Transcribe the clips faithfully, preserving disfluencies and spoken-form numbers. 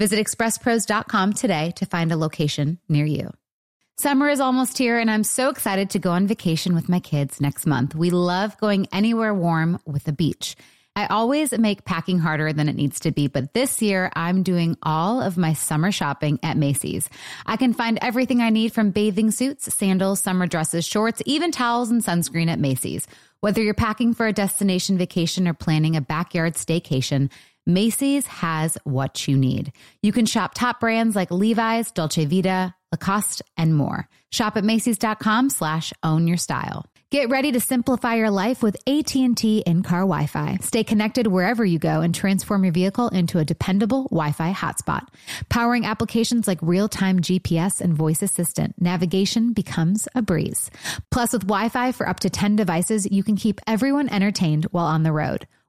Visit express pros dot com today to find a location near you. Summer is almost here, and I'm so excited to go on vacation with my kids next month. We love going anywhere warm with a beach. I always make packing harder than it needs to be, but this year I'm doing all of my summer shopping at Macy's. I can find everything I need from bathing suits, sandals, summer dresses, shorts, even towels and sunscreen at Macy's. Whether you're packing for a destination vacation or planning a backyard staycation, Macy's has what you need. You can shop top brands like Levi's, Dolce Vita, Lacoste, and more. Shop at Macy's.com slash own your style. Get ready to simplify your life with A T and T in-car Wi-Fi. Stay connected wherever you go and transform your vehicle into a dependable Wi-Fi hotspot. Powering applications like real-time G P S and voice assistant, navigation becomes a breeze. Plus, with Wi-Fi for up to ten devices, you can keep everyone entertained while on the road.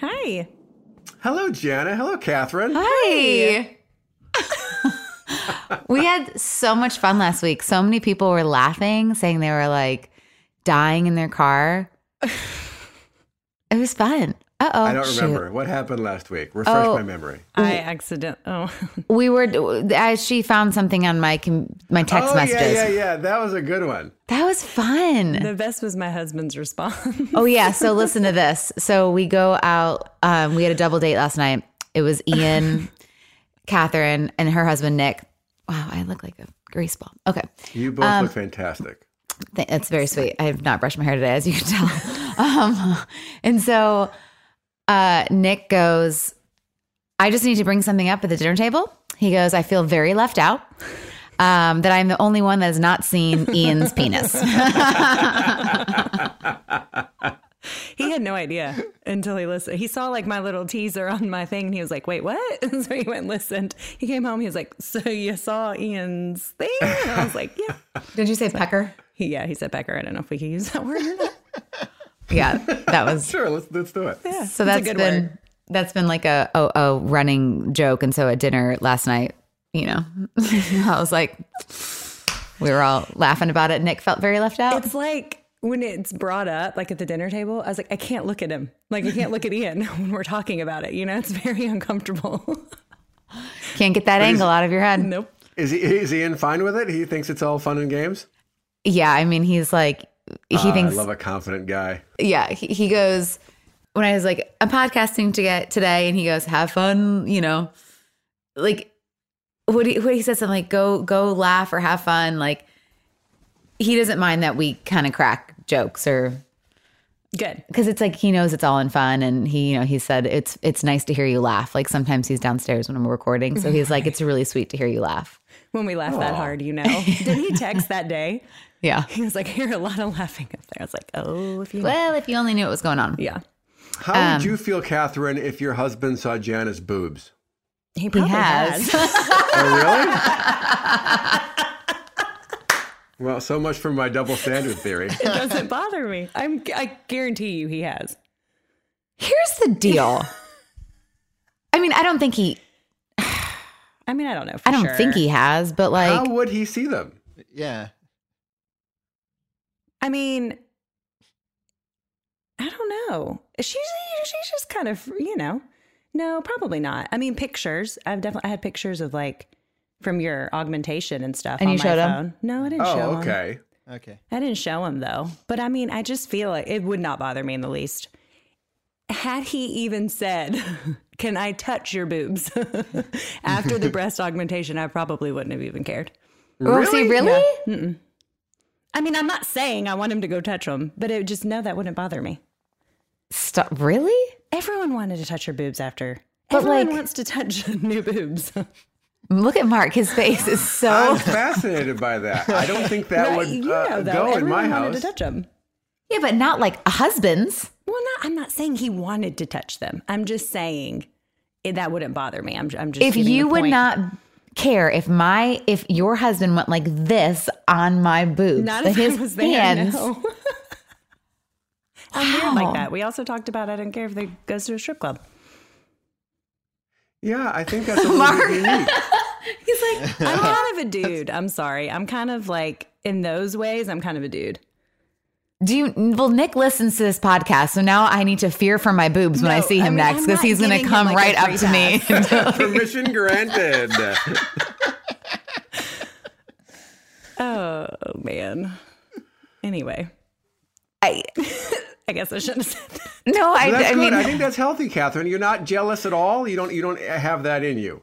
Hi. Hello, Jana. Hello, Kathryn. Hi. We had so much fun last week. So many people were laughing, saying they were like dying in their car. It was fun. Uh-oh. I don't shoot. remember. What happened last week? Refresh oh, my memory. I accident. Oh. We were – she found something on my my text oh, messages. yeah, yeah, yeah. That was a good one. That was fun. The best was my husband's response. Oh, yeah. So listen to this. So we go out um, – we had a double date last night. It was Ian, Kathryn, and her husband, Nick. Wow, I look like a grease ball. Okay. You both um, look fantastic. Th- that's very sweet. I have not brushed my hair today, as you can tell. um, and so – Uh, Nick goes, I just need to bring something up at the dinner table. He goes, I feel very left out, um, that I'm the only one that has not seen Ian's penis. He had no idea until he listened. He saw like my little teaser on my thing and he was like, wait, what? And so he went and listened. He came home. He was like, so you saw Ian's thing? And I was like, yeah. Did you say pecker? He, yeah, he said pecker. I don't know if we can use that word or not. Yeah, that was sure. Let's let's do it. Yeah, so that's, that's been word. that's been like a, a a running joke, and so at dinner last night, you know, I was like, we were all laughing about it. Nick felt very left out. It's like when it's brought up, like at the dinner table, I was like, I can't look at him. Like I can't look at Ian when we're talking about it. You know, it's very uncomfortable. Can't get that but angle is, out of your head. Nope. Is he is Ian fine with it? He thinks it's all fun and games. Yeah, I mean, he's like. He uh, thinks, I love a confident guy. Yeah. He, he goes, when I was like, I'm podcasting to get today. And he goes, have fun. You know, like what he, what he says, I'm like, go, go laugh or have fun. Like he doesn't mind that we kind of crack jokes or good. Cause it's like, he knows it's all in fun. And he, you know, he said, it's, it's nice to hear you laugh. Like sometimes he's downstairs when I'm recording. So he's like, it's really sweet to hear you laugh. When we laugh Aww. that hard, you know, did he text that day? Yeah. He was like, I hear a lot of laughing up there. I was like, oh, if you Well, knew. if you only knew what was going on. Yeah. How um, would you feel, Kathryn, if your husband saw Jana's boobs? He probably he has. has. Oh, really? Well, so much for my double standard theory. It doesn't bother me. I'm, I guarantee you he has. Here's the deal. I mean, I don't think he... I mean, I don't know for I don't sure. think he has, but like... How would he see them? Yeah. I mean, I don't know. She's she's just kind of, you know, no, probably not. I mean, pictures. I've definitely I had pictures of like from your augmentation and stuff. And on you my showed phone. Them? No, I didn't oh, show okay. them. Oh, okay. Okay. I didn't show him though. But I mean, I just feel like it would not bother me in the least. Had he even said, can I touch your boobs after the breast augmentation, I probably wouldn't have even cared. Really? Oh, see, really? Yeah. I mean, I'm not saying I want him to go touch them, but it just, no, that wouldn't bother me. Stop. Really? Everyone wanted to touch her boobs after. But everyone like, wants to touch new boobs. Look at Mark. His face is so. I'm fascinated by that. I don't think that right, would uh, you know, though, go in my house. Wanted to touch them. Yeah, but not like husbands. Well, not, I'm not saying he wanted to touch them. I'm just saying it, that wouldn't bother me. I'm, I'm just. If you would not care if my if your husband went like this on my boobs, not if his I was there, hands. No. I'm weird like that. We also talked about I don't care if they goes to a strip club. Yeah, I think that's a little Mark. Unique. He's like, I'm kind of a dude. I'm sorry. I'm kind of like, in those ways, I'm kind of a dude. Do you? Well, Nick listens to this podcast, so now I need to fear for my boobs no, when I see him I mean, next because he's going to come like right up to me. Permission granted. Oh, man. Anyway. I... I guess I shouldn't have said that. No, I, well, I mean, I think that's healthy, Kathryn. You're not jealous at all. You don't, you don't have that in you.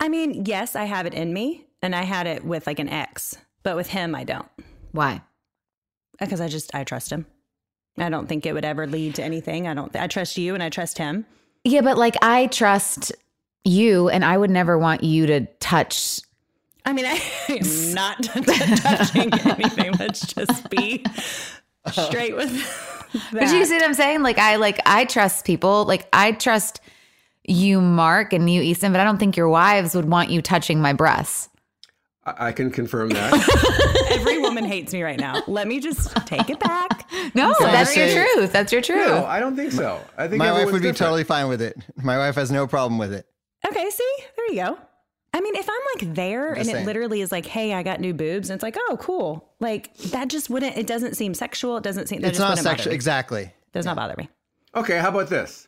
I mean, yes, I have it in me, and I had it with like an ex, but with him, I don't. Why? Because I just, I trust him. I don't think it would ever lead to anything. I don't, th- I trust you and I trust him. Yeah, but like I trust you and I would never want you to touch. I mean, I am not t- t- touching anything. Let's just be straight with that. But you see what I'm saying? Like I like I trust people. Like I trust you, Mark, and you, Easton, but I don't think your wives would want you touching my breasts. I, I can confirm that. Every woman hates me right now. Let me just take it back. No, that's your truth. That's your truth. No, I don't think so. I think my wife would be different. Totally fine with it. My wife has no problem with it. Okay, see? There you go. I mean, if I'm like there just and saying. It literally is like, hey, I got new boobs. And it's like, oh, cool. Like that just wouldn't, it doesn't seem sexual. It doesn't seem, that it's just not sexual. Exactly. It does yeah. not bother me. Okay. How about this?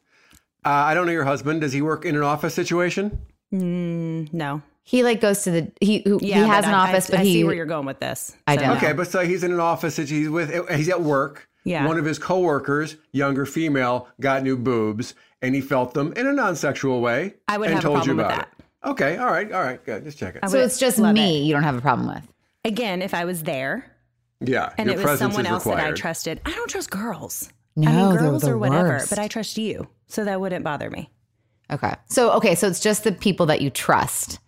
Uh, I don't know your husband. Does he work in an office situation? Mm, no. He like goes to the, he who, yeah, he has an I, office, I, but I he. I see where you're going with this. I so. Don't Okay. Know. But so he's in an office that he's with, he's at work. Yeah. One of his coworkers, younger female, got new boobs and he felt them in a non-sexual way. I would and have told a problem you about with that. It. Okay. All right. All right. Good. Just check it. So it's just me. It. You don't have a problem with. Again, if I was there. Yeah. And it was someone else required. That I trusted. I don't trust girls. No, I mean, girls the or whatever, worst. But I trust you. So that wouldn't bother me. Okay. So, okay. So it's just the people that you trust.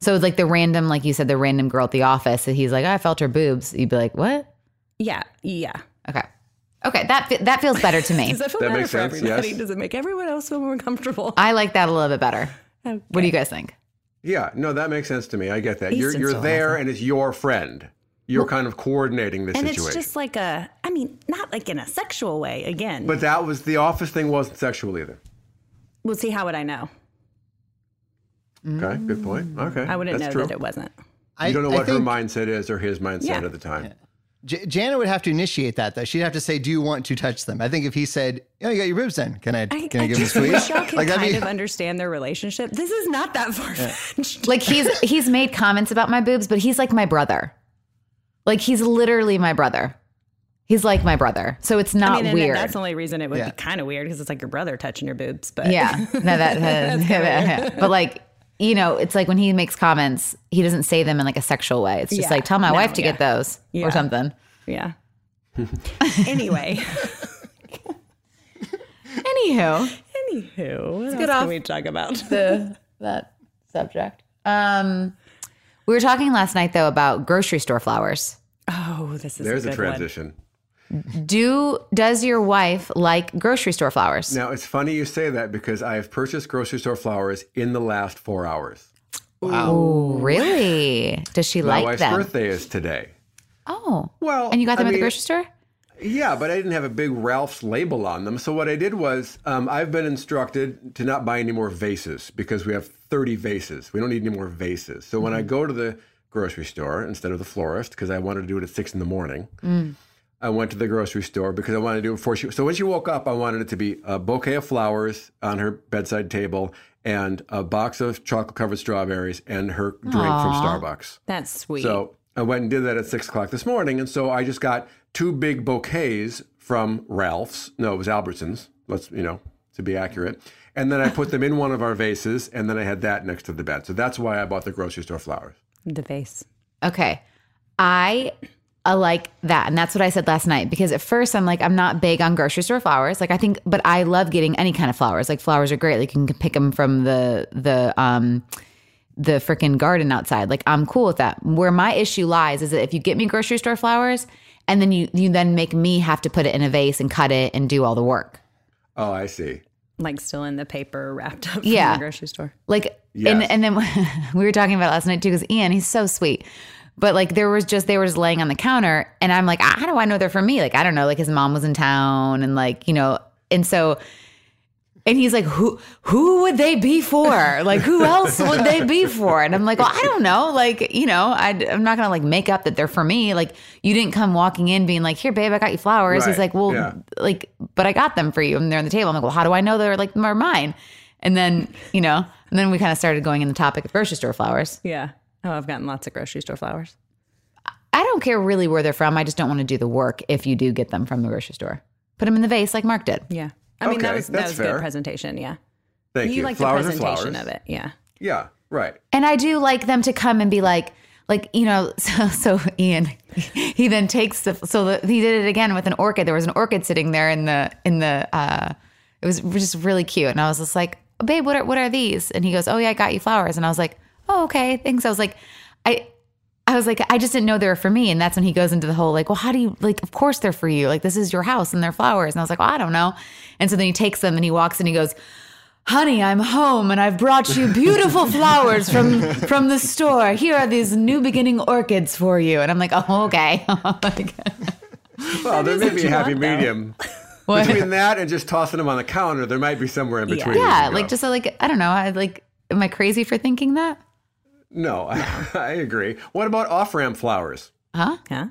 So it's like the random, like you said, the random girl at the office that he's like, oh, I felt her boobs. You'd be like, what? Yeah. Yeah. Okay. Okay, that that feels better to me. Does that feel that better makes for sense? Everybody? Yes. Does it make everyone else feel more comfortable? I like that a little bit better. Okay. What do you guys think? Yeah, no, that makes sense to me. I get that. Easton's you're you're there awesome. And it's your friend. You're well, kind of coordinating this and situation. And it's just like a, I mean, not like in a sexual way again. But that was, the office thing wasn't sexual either. We'll see, how would I know? Okay, good point. Okay. I wouldn't know true. That it wasn't. I, you don't know I what think, her mindset is or his mindset yeah. at the time. Yeah. J- Jana would have to initiate that, though. She'd have to say, do you want to touch them? I think if he said, oh, you got your boobs in. Can I, I can I, I give just him a squeeze? Y'all can like, kind be... of understand their relationship. This is not that far-fetched. Yeah. Like, he's he's made comments about my boobs, but he's like my brother. Like, he's literally my brother. He's like my brother. So it's not I mean, weird. That's the only reason it would yeah. be kind of weird, because it's like your brother touching your boobs. But yeah. No, that, that, that but, like, you know, it's like when he makes comments, he doesn't say them in like a sexual way. It's just yeah. like, tell my no, wife to yeah. get those yeah. or something. Yeah. Anyway. Anywho. Anywho. What else can we talk about? the, that subject. Um, we were talking last night, though, about grocery store flowers. Oh, this is There's a good There's a transition. One. Do does your wife like grocery store flowers? Now, it's funny you say that because I have purchased grocery store flowers in the last four hours. Wow. Oh, really? Does she My like them? My wife's birthday is today. Oh. Well, and you got them I at mean, the grocery store? Yeah, but I didn't have a big Ralph's label on them. So what I did was um, I've been instructed to not buy any more vases because we have thirty vases. We don't need any more vases. So mm. when I go to the grocery store instead of the florist, because I wanted to do it at six in the morning, mm. I went to the grocery store because I wanted to do it before she... So when she woke up, I wanted it to be a bouquet of flowers on her bedside table and a box of chocolate-covered strawberries and her drink Aww, from Starbucks. That's sweet. So I went and did that at six o'clock this morning. And so I just got two big bouquets from Ralph's. No, it was Albertsons, let's, you know, to be accurate. And then I put them in one of our vases, and then I had that next to the bed. So that's why I bought the grocery store flowers. The vase. Okay. I... I like that. And that's what I said last night, because at first I'm like, I'm not big on grocery store flowers. Like I think, but I love getting any kind of flowers. Like flowers are great. Like you can pick them from the, the, um, the freaking garden outside. Like I'm cool with that. Where my issue lies is that if you get me grocery store flowers and then you, you then make me have to put it in a vase and cut it and do all the work. Oh, I see. Like still in the paper wrapped up yeah. from the grocery store. Like, yes. and, and then we were talking about it last night too, because Ian, he's so sweet. But like there was just, they were just laying on the counter and I'm like, how do I know they're for me? Like, I don't know, like his mom was in town and like, you know, and so, and he's like, who, who would they be for? Like, who else would they be for? And I'm like, well, I don't know. Like, you know, I, I'm not going to like make up that they're for me. Like you didn't come walking in being like, here, babe, I got you flowers. Right. He's like, well, yeah. like, but I got them for you. And they're on the table. I'm like, well, how do I know they're like they're mine? And then, you know, and then we kind of started going in the topic of grocery store flowers. Yeah. Oh, I've gotten lots of grocery store flowers. I don't care really where they're from. I just don't want to do the work if you do get them from the grocery store. Put them in the vase like Mark did. Yeah. I mean, okay, that was that was a good presentation, yeah. Thank you. You like the presentation of it, yeah. Yeah, right. And I do like them to come and be like, like, you know, so, so Ian, he then takes the, so the, he did it again with an orchid. There was an orchid sitting there in the, in the, uh, it was just really cute. And I was just like, oh, babe, what are, what are these? And he goes, oh yeah, I got you flowers. And I was like, oh, okay, thanks. I was like, I I was like, I just didn't know they were for me. And that's when he goes into the whole like, well, how do you, like, of course they're for you. Like, this is your house and they're flowers. And I was like, well, I don't know. And so then he takes them and he walks and he goes, honey, I'm home and I've brought you beautiful flowers from from the store. Here are these new beginning orchids for you. And I'm like, oh, okay. Oh, well, there may be a happy medium. Between that and just tossing them on the counter, there might be somewhere in between. Yeah, yeah like just like, I don't know. I like, am I crazy for thinking that? No, I, I agree. What about off-ramp flowers? Huh? Yeah.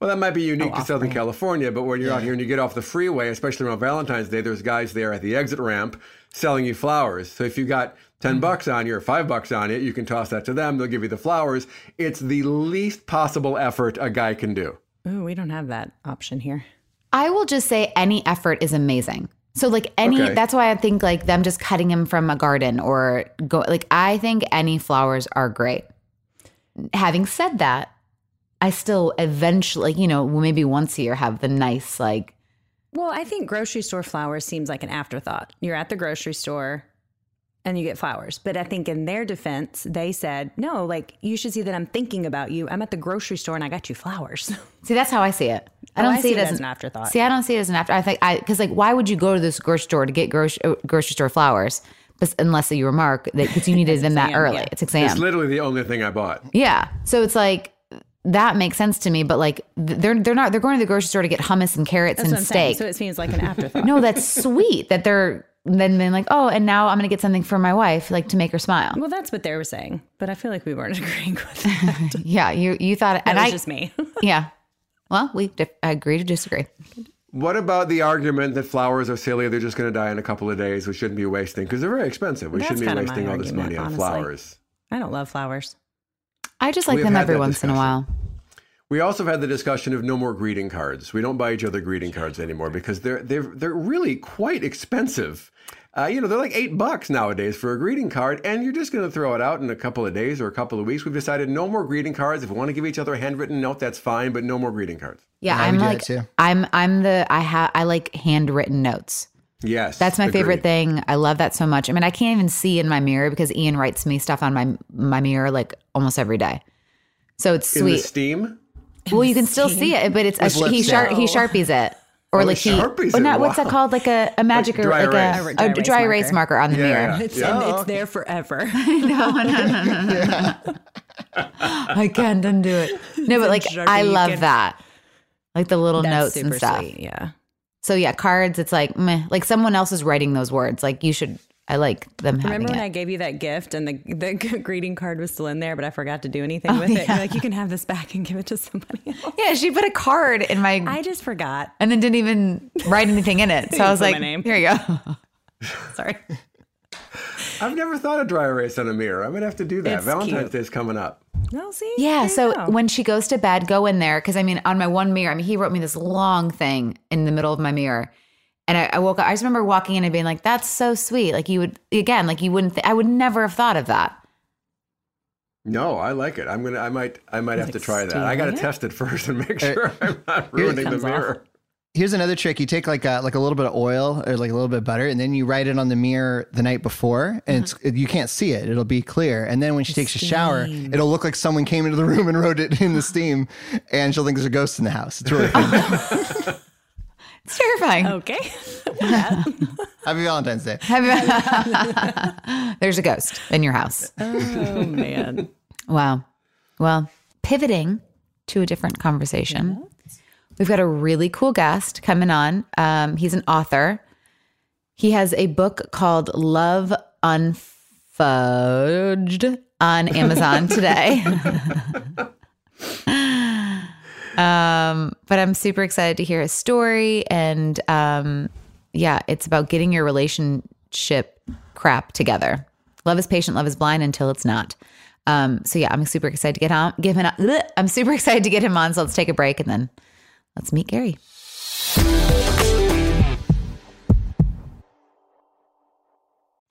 Well, that might be unique oh, to Southern California, but when you're out here and you get off the freeway, especially on Valentine's Day, there's guys there at the exit ramp selling you flowers. So if you got ten mm-hmm. bucks on you or five bucks on it, you can toss that to them. They'll give you the flowers. It's the least possible effort a guy can do. Ooh, we don't have that option here. I will just say any effort is amazing. So like any, okay. that's why I think like them just cutting them from a garden or go, like I think any flowers are great. Having said that, I still eventually, you know, maybe once a year have the nice like. Well, I think grocery store flowers seems like an afterthought. You're at the grocery store and you get flowers. But I think in their defense, they said, no, like you should see that I'm thinking about you. I'm at the grocery store and I got you flowers. See, that's how I see it. I don't oh, I see, see it as, as an afterthought. See, I don't see it as an afterthought. I think I because like, why would you go to this grocery store to get grocery, grocery store flowers, but unless you remark that because you needed them that early? Yeah. It's six a m. It's literally the only thing I bought. Yeah, so it's like that makes sense to me, but like they're they're not they're going to the grocery store to get hummus and carrots that's and what I'm steak. Saying. So it seems like an afterthought. No, that's sweet that they're then been like, oh, and now I'm going to get something for my wife, like to make her smile. Well, that's what they were saying, but I feel like we weren't agreeing with that. Yeah, you you thought it, that and was I, just me. Yeah. Well, we dif- agree to disagree. What about the argument that flowers are silly? They're just going to die in a couple of days. We shouldn't be wasting because they're very expensive. We That's shouldn't be wasting all this money honestly. on flowers. I don't love flowers. I just like We've them every once discussion. in a while. We also have had the discussion of no more greeting cards. We don't buy each other greeting cards anymore because they're they're they're really quite expensive. Uh, you know, they're like eight bucks nowadays for a greeting card, and you're just going to throw it out in a couple of days or a couple of weeks. We've decided no more greeting cards. If we want to give each other a handwritten note, that's fine, but no more greeting cards. Yeah, I'm like, I'm I'm the I have I like handwritten notes. Yes, that's my agreed. favorite thing. I love that so much. I mean, I can't even see in my mirror because Ian writes me stuff on my my mirror like almost every day. So it's sweet. In the steam. Well, you can steam? still see it, but it's a, he shar- he sharpies it. Or oh, like he, or not, wow. what's that called? Like a, a magic, like like a, a dry, a dry erase, erase marker. marker on the yeah, mirror. Yeah. It's, yeah. And it's there forever. no, no, no, no, no. Yeah. I can't undo it. No, but like, I love can... that. Like the little That's notes and stuff. Sweet, yeah. So yeah, cards, it's like, meh. Like someone else is writing those words. Like you should, I like them having it. Remember when I gave you that gift and the, the greeting card was still in there, but I forgot to do anything oh, with it? Yeah. You're like, you can have this back and give it to somebody else. Yeah, she put a card in my... I just forgot. And then didn't even write anything in it. So I was like, here you go. Sorry. I've never thought of dry erase on a mirror. I'm going to have to do that. It's Valentine's Day is coming up. No, see? Yeah, so know. When she goes to bed, go in there. Because, I mean, on my one mirror, I mean, he wrote me this long thing in the middle of my mirror. And I, I woke up, I just remember walking in and being like, that's so sweet. Like you would, again, like you wouldn't, th- I would never have thought of that. No, I like it. I'm going to, I might, I might have like to try that. I got to test it first and make sure I'm not ruining the mirror. Off. Here's another trick. You take like a, like a little bit of oil or like a little bit of butter, and then you write it on the mirror the night before, and mm-hmm. it's, you can't see it. It'll be clear. And then when she the takes steam. a shower, it'll look like someone came into the room and wrote it in the steam, and she'll think there's a ghost in the house. It's really funny. It's terrifying. Okay. Happy Valentine's Day. Happy There's a ghost in your house. Oh, man. Wow. Well, pivoting to a different conversation, yeah. We've got a really cool guest coming on. Um, he's an author. He has a book called Love Unf**ked on Amazon today. Um, but I'm super excited to hear his story, and um, yeah, it's about getting your relationship crap together. Love is patient, love is blind until it's not. Um, so yeah, I'm super excited to get on. Give him. Bleh, I'm super excited to get him on. So let's take a break and then let's meet Gary.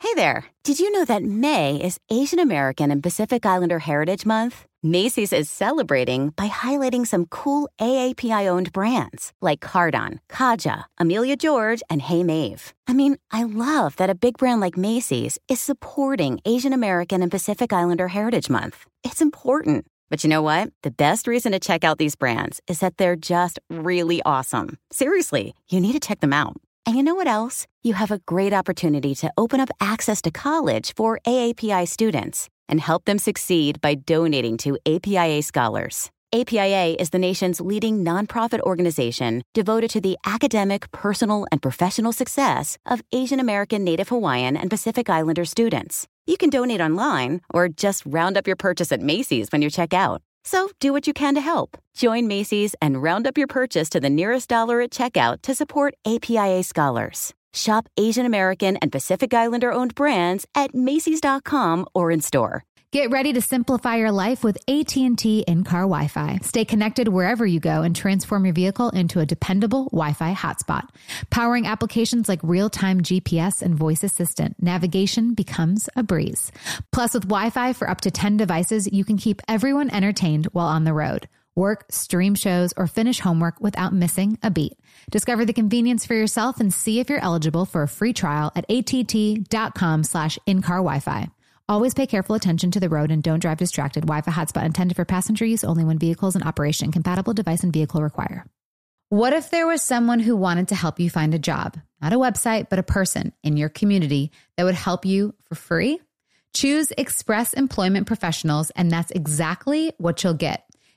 Hey there. Did you know that May is Asian American and Pacific Islander Heritage Month? Macy's is celebrating by highlighting some cool A A P I-owned brands like Cardon, Kaja, Amelia George, and Hey Mave. I mean, I love that a big brand like Macy's is supporting Asian American and Pacific Islander Heritage Month. It's important. But you know what? The best reason to check out these brands is that they're just really awesome. Seriously, you need to check them out. And you know what else? You have a great opportunity to open up access to college for A A P I students and help them succeed by donating to A P I A Scholars. A P I A is the nation's leading nonprofit organization devoted to the academic, personal, and professional success of Asian American, Native Hawaiian, and Pacific Islander students. You can donate online or just round up your purchase at Macy's when you check out. So do what you can to help. Join Macy's and round up your purchase to the nearest dollar at checkout to support A P I A Scholars. Shop Asian American and Pacific Islander-owned brands at Macy's dot com or in store. Get ready to simplify your life with A T and T in-car Wi-Fi. Stay connected wherever you go and transform your vehicle into a dependable Wi-Fi hotspot. Powering applications like real-time G P S and voice assistant, navigation becomes a breeze. Plus, with Wi-Fi for up to ten devices, you can keep everyone entertained while on the road. Work, stream shows, or finish homework without missing a beat. Discover the convenience for yourself and see if you're eligible for a free trial at att.com slash in-car Wi-Fi. Always pay careful attention to the road and don't drive distracted. Wi-Fi hotspot intended for passenger use only when vehicles in operation. Compatible device and vehicle require. What if there was someone who wanted to help you find a job? Not a website, but a person in your community that would help you for free? Choose Express Employment Professionals, and that's exactly what you'll get.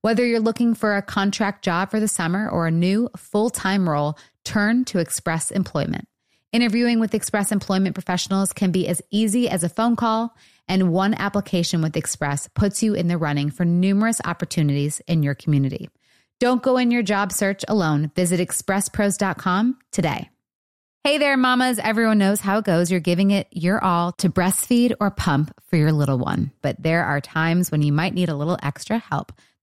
Whether you're looking for a contract job for the summer or a new full-time role, turn to Express Employment. Interviewing with Express Employment Professionals can be as easy as a phone call, and one application with Express puts you in the running for numerous opportunities in your community. Don't go in your job search alone. Visit express pros dot com today. Hey there, mamas. Everyone knows how it goes. You're giving it your all to breastfeed or pump for your little one. But there are times when you might need a little extra help.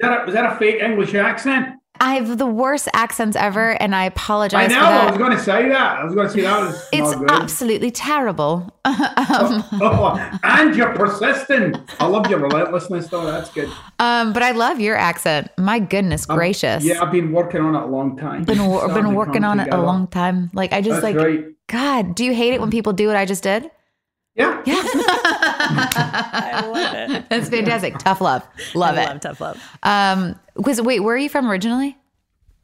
that a, is that a fake English accent? I have the worst accents ever, and I apologize. I know. For that. I was going to say that. I was going to say that. Was it's good. Absolutely terrible. um, oh, oh, and you're persistent. I love your relentlessness, though. That's good. Um, but I love your accent. My goodness um, gracious. Yeah, I've been working on it a long time. Been I've been working on together. it a long time. Like I just That's like. Right. God, do you hate it when people do what I just did? Yeah. Yeah. I love it. That's fantastic. Yeah. Tough love. Love I it. Love tough love. Um, because wait, where are you from originally?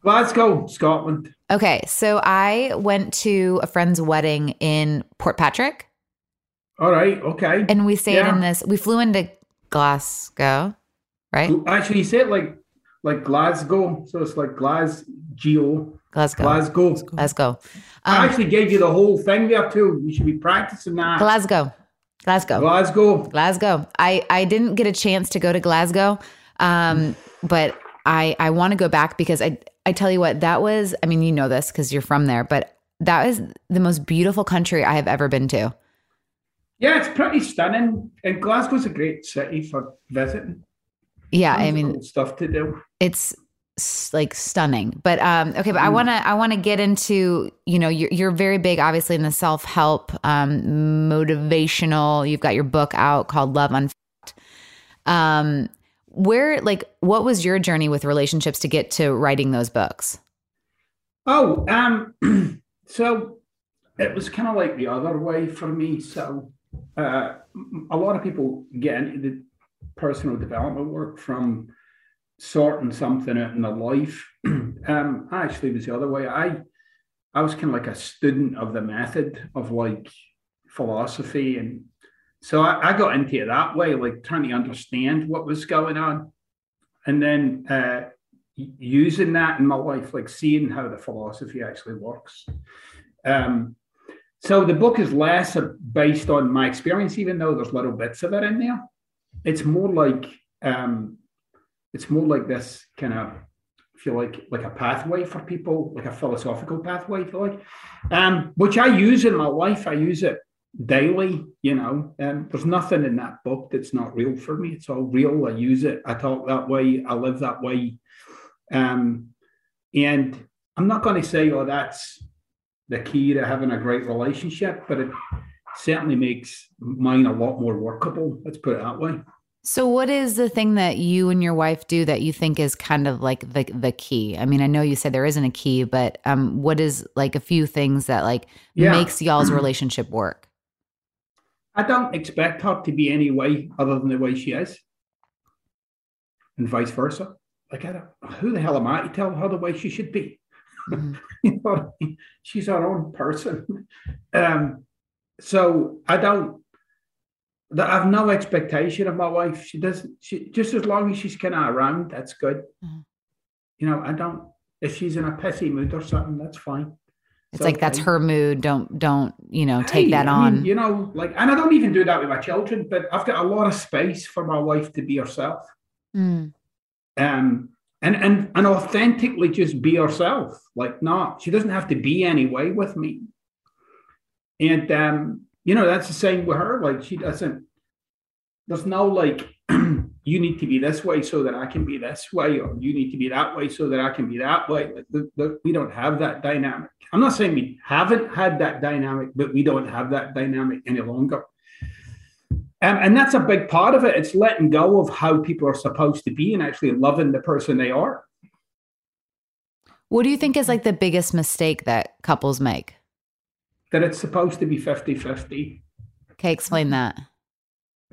Glasgow, Scotland. Okay. So I went to a friend's wedding in Portpatrick. All right. Okay. And we stayed yeah. in this, we flew into Glasgow, right? Actually, you said like, like Glasgow. So it's like Glasgow. Glasgow. Glasgow. Glasgow. Um, I actually gave you the whole thing there too. You should be practicing that. Glasgow. Glasgow. Glasgow. Glasgow. I, I didn't get a chance to go to Glasgow, um, but I I want to go back because I, I tell you what, that was, I mean, you know this because you're from there, but that is the most beautiful country I have ever been to. Yeah, it's pretty stunning. And Glasgow's a great city for visiting. Yeah, There's I mean. Cool stuff to do. It's... like stunning, but um, okay. But I want to, I want to get into, you know, you're, you're very big, obviously, in the self help, um, motivational. You've got your book out called Love Unf**ked. Um, where, like, what was your journey with relationships to get to writing those books? Oh, um, so it was kind of like the other way for me. So uh, a lot of people get into the personal development work from sorting something out in their life. um, I actually was the other way. I I was kind of like a student of the method of like philosophy. And so I, I got into it that way, like trying to understand what was going on. And then uh, using that in my life, like seeing how the philosophy actually works. Um, so the book is less based on my experience, even though there's little bits of it in there. It's more like... Um, It's more like this kind of, if you like, like a pathway for people, like a philosophical pathway, if you like, um, which I use in my life. I use it daily, you know. Um, there's nothing in that book that's not real for me. It's all real. I use it. I talk that way. I live that way. Um, and I'm not going to say, oh, that's the key to having a great relationship, but it certainly makes mine a lot more workable. Let's put it that way. So what is the thing that you and your wife do that you think is kind of like the the key? I mean, I know you said there isn't a key, but um, what is like a few things that like yeah. makes y'all's relationship work? I don't expect her to be any way other than the way she is, and vice versa. Like, I don't, who the hell am I to tell her the way she should be? Mm-hmm. You know what I mean? She's her own person. Um, so I don't. That I've no expectation of my wife. She doesn't, she, just as long as she's kind of around, that's good. Mm. You know, I don't, if she's in a pissy mood or something, that's fine. It's, it's like, okay. That's her mood. Don't, don't, you know, take hey, that I on. Mean, you know, like, and I don't even do that with my children, but I've got a lot of space for my wife to be herself. Mm. Um, and, and, and authentically just be herself. Like, no, she doesn't have to be any way with me. And, um, you know, that's the same with her. Like, she doesn't, there's no like, you need to be this way so that I can be this way, or you need to be that way so that I can be that way. Like, the, the, we don't have that dynamic. I'm not saying we haven't had that dynamic, but we don't have that dynamic any longer. Um, and that's a big part of it. It's letting go of how people are supposed to be and actually loving the person they are. What do you think is like the biggest mistake that couples make? That it's supposed to be fifty-fifty. Okay, explain that.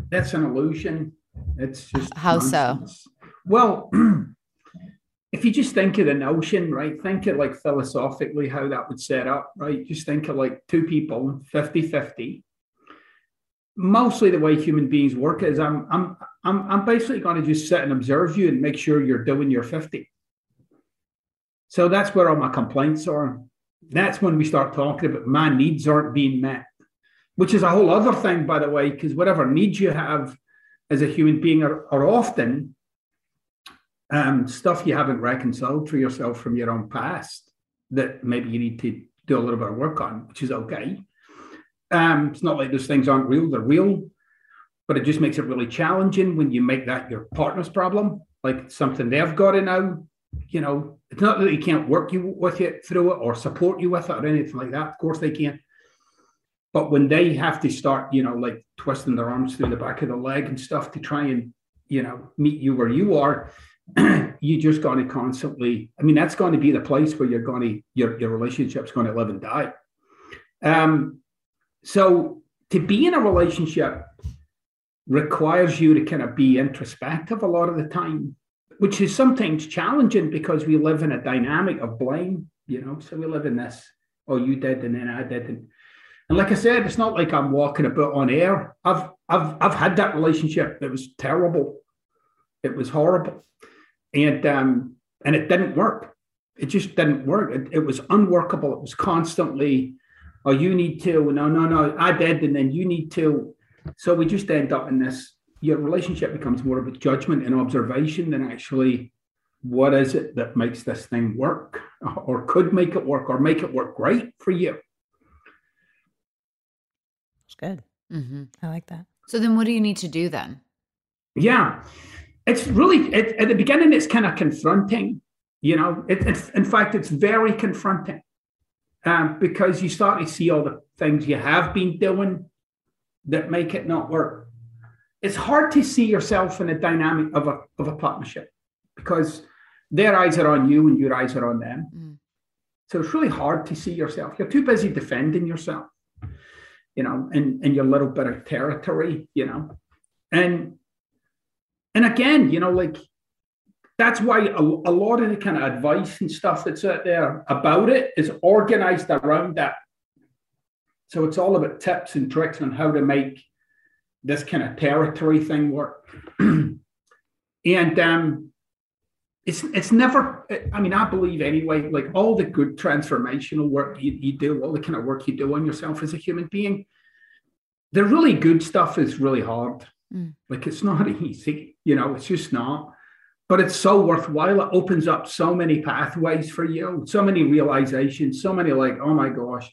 That's an illusion. It's just how nonsense. So? Well, if you just think of the notion, right? Think of like philosophically how that would set up, right? Just think of like two people, fifty-fifty. Mostly the way human beings work is I'm I'm I'm I'm basically going to just sit and observe you and make sure you're doing your fifty. So that's where all my complaints are. That's when we start talking about my needs aren't being met, which is a whole other thing, by the way, because whatever needs you have as a human being are, are often um, stuff you haven't reconciled for yourself from your own past that maybe you need to do a little bit of work on, which is okay. Um, it's not like those things aren't real. They're real. but it just makes it really challenging when you make that your partner's problem, like something they've got to know. You know, it's not that they can't work you with it through it or support you with it or anything like that. Of course they can. But when they have to start, you know, like twisting their arms through the back of the leg and stuff to try and, you know, meet you where you are, you just got to constantly, I mean, that's going to be the place where you're going to, your, your relationship's going to live and die. Um, so to be in a relationship requires you to kind of be introspective a lot of the time, which is sometimes challenging because we live in a dynamic of blame, you know, so we live in this, oh, you did, and then I didn't. And like I said, it's not like I'm walking about on air. I've I've I've had that relationship. It was terrible. It was horrible. And um, and it didn't work. It just didn't work. It, it was unworkable. It was constantly, oh, you need to, no, no, no, I did, and then you need to. So we just end up in this, your relationship becomes more about judgment and observation than actually what is it that makes this thing work or could make it work or make it work great for you. It's good. Mm-hmm. I like that. So then what do you need to do then? Yeah, it's really, it, at the beginning, it's kind of confronting, you know, it, it's, in fact, it's very confronting um, because you start to see all the things you have been doing that make it not work. It's hard to see yourself in a dynamic of a, of a partnership because their eyes are on you and your eyes are on them. Mm. So it's really hard to see yourself. You're too busy defending yourself, you know, in, in your little bit of territory, you know. And and again, you know, like, that's why a, a lot of the kind of advice and stuff that's out there about it is organized around that. So it's all about tips and tricks on how to make this kind of territory thing work. And um, it's it's never, I mean, I believe anyway, like all the good transformational work you, you do, all the kind of work you do on yourself as a human being, the really good stuff is really hard. Mm. Like it's not easy, you know, it's just not. But it's so worthwhile. It opens up so many pathways for you, so many realizations, so many like, oh my gosh,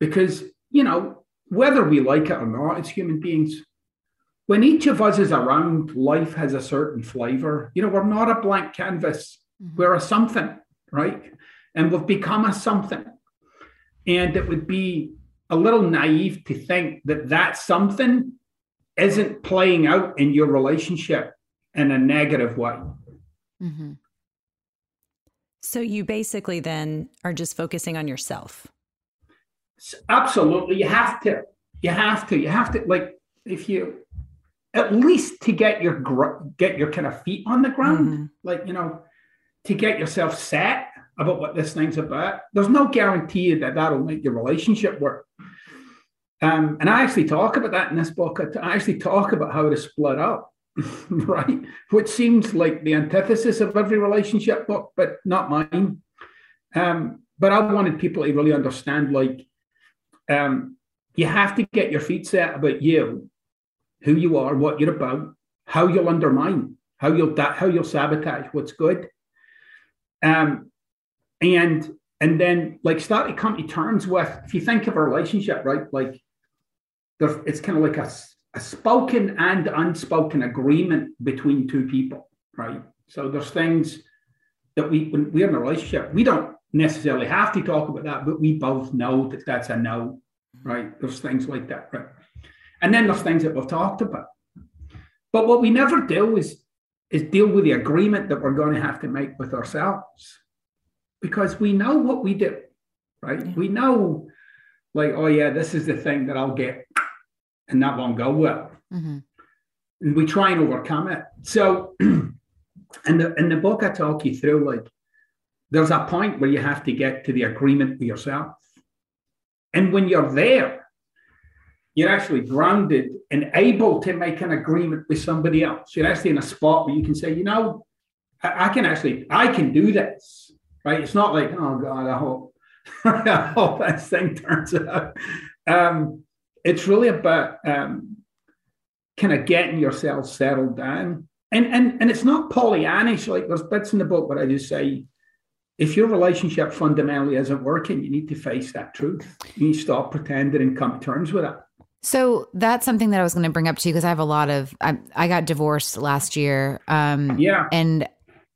because, you know, whether we like it or not, as human beings, when each of us is around, life has a certain flavor. You know, we're not a blank canvas. Mm-hmm. We're a something, right? And we've become a something. And it would be a little naive to think that that something isn't playing out in your relationship in a negative way. Mm-hmm. So you basically then are just focusing on yourself. Absolutely. You have to, you have to, you have to, like, if you, at least to get your, gr- get your kind of feet on the ground, mm-hmm. like, you know, to get yourself set about what this thing's about. There's no guarantee that that'll make your relationship work. Um, and I actually talk about that in this book. I actually talk about how to split up, right? Which seems like the antithesis of every relationship book, but not mine. Um, but I wanted people to really understand, like, Um, you have to get your feet set about you, who you are, what you're about, how you'll undermine, how you'll da- how you'll sabotage what's good, um, and and then like start to come to terms with. If you think of a relationship, right, like there, it's kind of like a, a spoken and unspoken agreement between two people, right? So there's things that we when we're in a relationship, we don't necessarily have to talk about that, but we both know that that's a no, right? There's things like that, right? And then there's things that we've talked about. But what we never do is, is deal with the agreement that we're going to have to make with ourselves, because we know what we do, right? Yeah. We know, like, oh yeah, this is the thing that I'll get and that won't go well. Mm-hmm. And we try and overcome it. So in the, in the book, I talk you through, like, there's a point where you have to get to the agreement with yourself. And when you're there, you're actually grounded and able to make an agreement with somebody else. You're actually in a spot where you can say, you know, I, I can actually, I can do this, right? It's not like, oh God, I hope, I hope this thing turns out. Um, it's really about um, kind of getting yourself settled down. And, and, and it's not Pollyannish. Like there's bits in the book where I just say, if your relationship fundamentally isn't working, you need to face that truth. You need to stop pretending and come to terms with it. So that's something that I was going to bring up to you because I have a lot of, I, I got divorced last year. Um, yeah. And,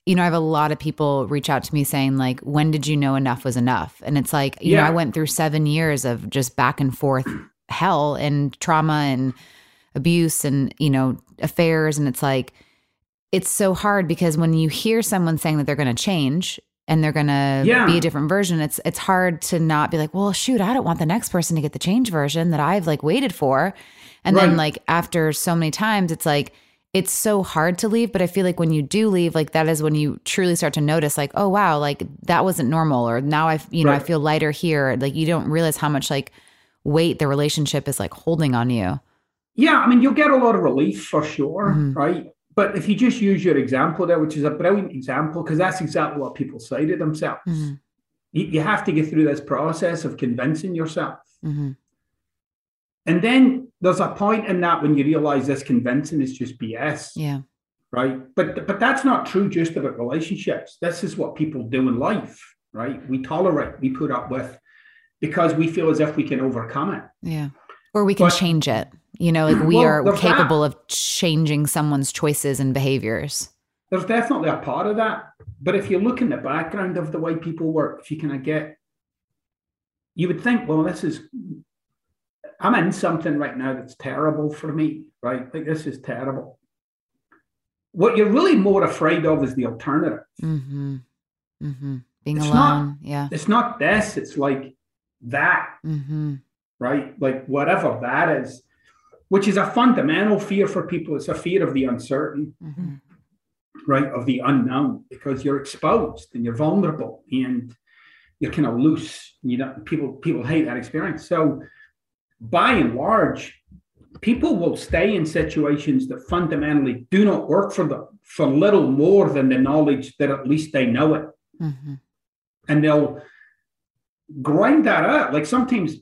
you know, I have a lot of people reach out to me saying like, when did you know enough was enough? And it's like, you yeah. know, I went through seven years of just back and forth hell and trauma and abuse and, you know, affairs. And it's like, it's so hard because when you hear someone saying that they're going to change and they're going to yeah. be a different version, it's it's hard to not be like, well, shoot, I don't want the next person to get the change version that I've like waited for. And right. then like after so many times, it's like, it's so hard to leave. But I feel like when you do leave, like that is when you truly start to notice like, oh, wow, like that wasn't normal. Or now I, you know, right. I feel lighter here. Like you don't realize how much like weight the relationship is like holding on you. Yeah. I mean, you'll get a lot of relief for sure. Mm-hmm. Right. But if you just use your example there, which is a brilliant example, because that's exactly what people say to themselves. Mm-hmm. You, you have to get through this process of convincing yourself. Mm-hmm. And then there's a point in that when you realize this convincing is just B S. Yeah. Right. But but that's not true just about relationships. This is what people do in life. Right. We tolerate, we put up with because we feel as if we can overcome it. Yeah. Or we can but, change it. You know, like we well, are capable that. of changing someone's choices and behaviors. There's definitely a part of that. But if you look in the background of the way people work, if you kind of get, you would think, well, this is, I'm in something right now that's terrible for me, right? Like this is terrible. What you're really more afraid of is the alternative. Mm-hmm. Mm-hmm. Being it's alone. Not, yeah. It's not this, it's like that, mm-hmm. right? Like whatever that is. Which is a fundamental fear for people. It's a fear of the uncertain, mm-hmm. right? Of the unknown, because you're exposed and you're vulnerable and you're kind of loose. You know, people people hate that experience. So by and large, people will stay in situations that fundamentally do not work for them for little more than the knowledge that at least they know it. Mm-hmm. And they'll grind that out, like sometimes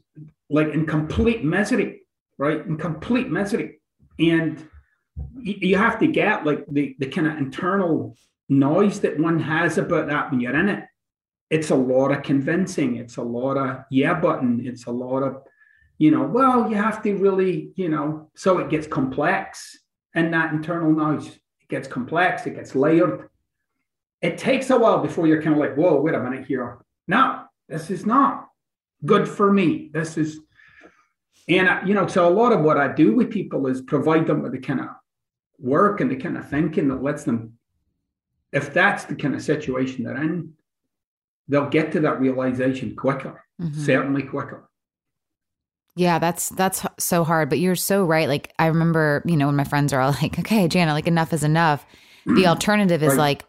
like in complete misery. Right, in complete misery, and you have to get like the, the kind of internal noise that one has about that when you're in it. It's a lot of convincing. It's a lot of yeah button. It's a lot of, you know, well, you have to really, you know, so it gets complex and in that internal noise. It gets complex. It gets layered. It takes a while before you're kind of like, whoa, wait a minute here. No, this is not good for me. This is. And, you know, so a lot of what I do with people is provide them with the kind of work and the kind of thinking that lets them, if that's the kind of situation they're in, they'll get to that realization quicker, mm-hmm. certainly quicker. Yeah, that's that's so hard. But you're so right. Like, I remember, you know, when my friends are all like, okay, Jana, like enough is enough. The alternative is right. like,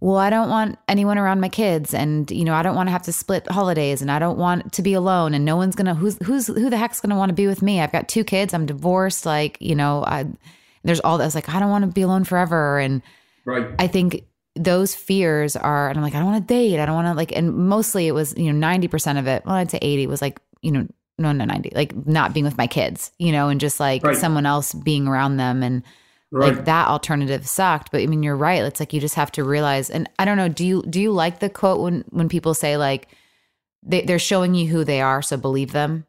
well, I don't want anyone around my kids and, you know, I don't want to have to split holidays and I don't want to be alone and no one's going to, who's, who's, who the heck's going to want to be with me? I've got two kids. I'm divorced. Like, you know, I, there's all this, like, I don't want to be alone forever. And right. I think those fears are, and I'm like, I don't want to date. I don't want to like, and mostly it was, you know, ninety percent of it, well, I'd say eighty was like, you know, no, no, ninety, like not being with my kids, you know, and just like right. someone else being around them and, right. like that alternative sucked. But I mean, you're right. It's like, you just have to realize, and I don't know, do you, do you like the quote when, when people say like, they, they're showing you who they are, so believe them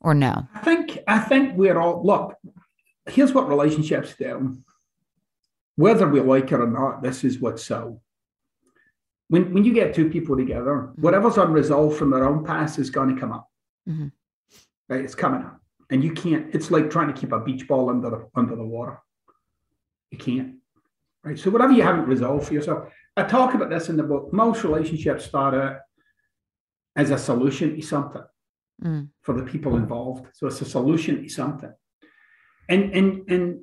or no? I think, I think we're all, look, here's what relationships do. Whether we like it or not, this is what's so. When, when you get two people together, whatever's unresolved from their own past is going to come up. Mm-hmm. Right? It's coming up. And you can't, it's like trying to keep a beach ball under the, under the water. You can't, right? So whatever you haven't resolved for yourself, I talk about this in the book. Most relationships start out as a solution to something mm. for the people involved. So it's a solution to something. And, and, and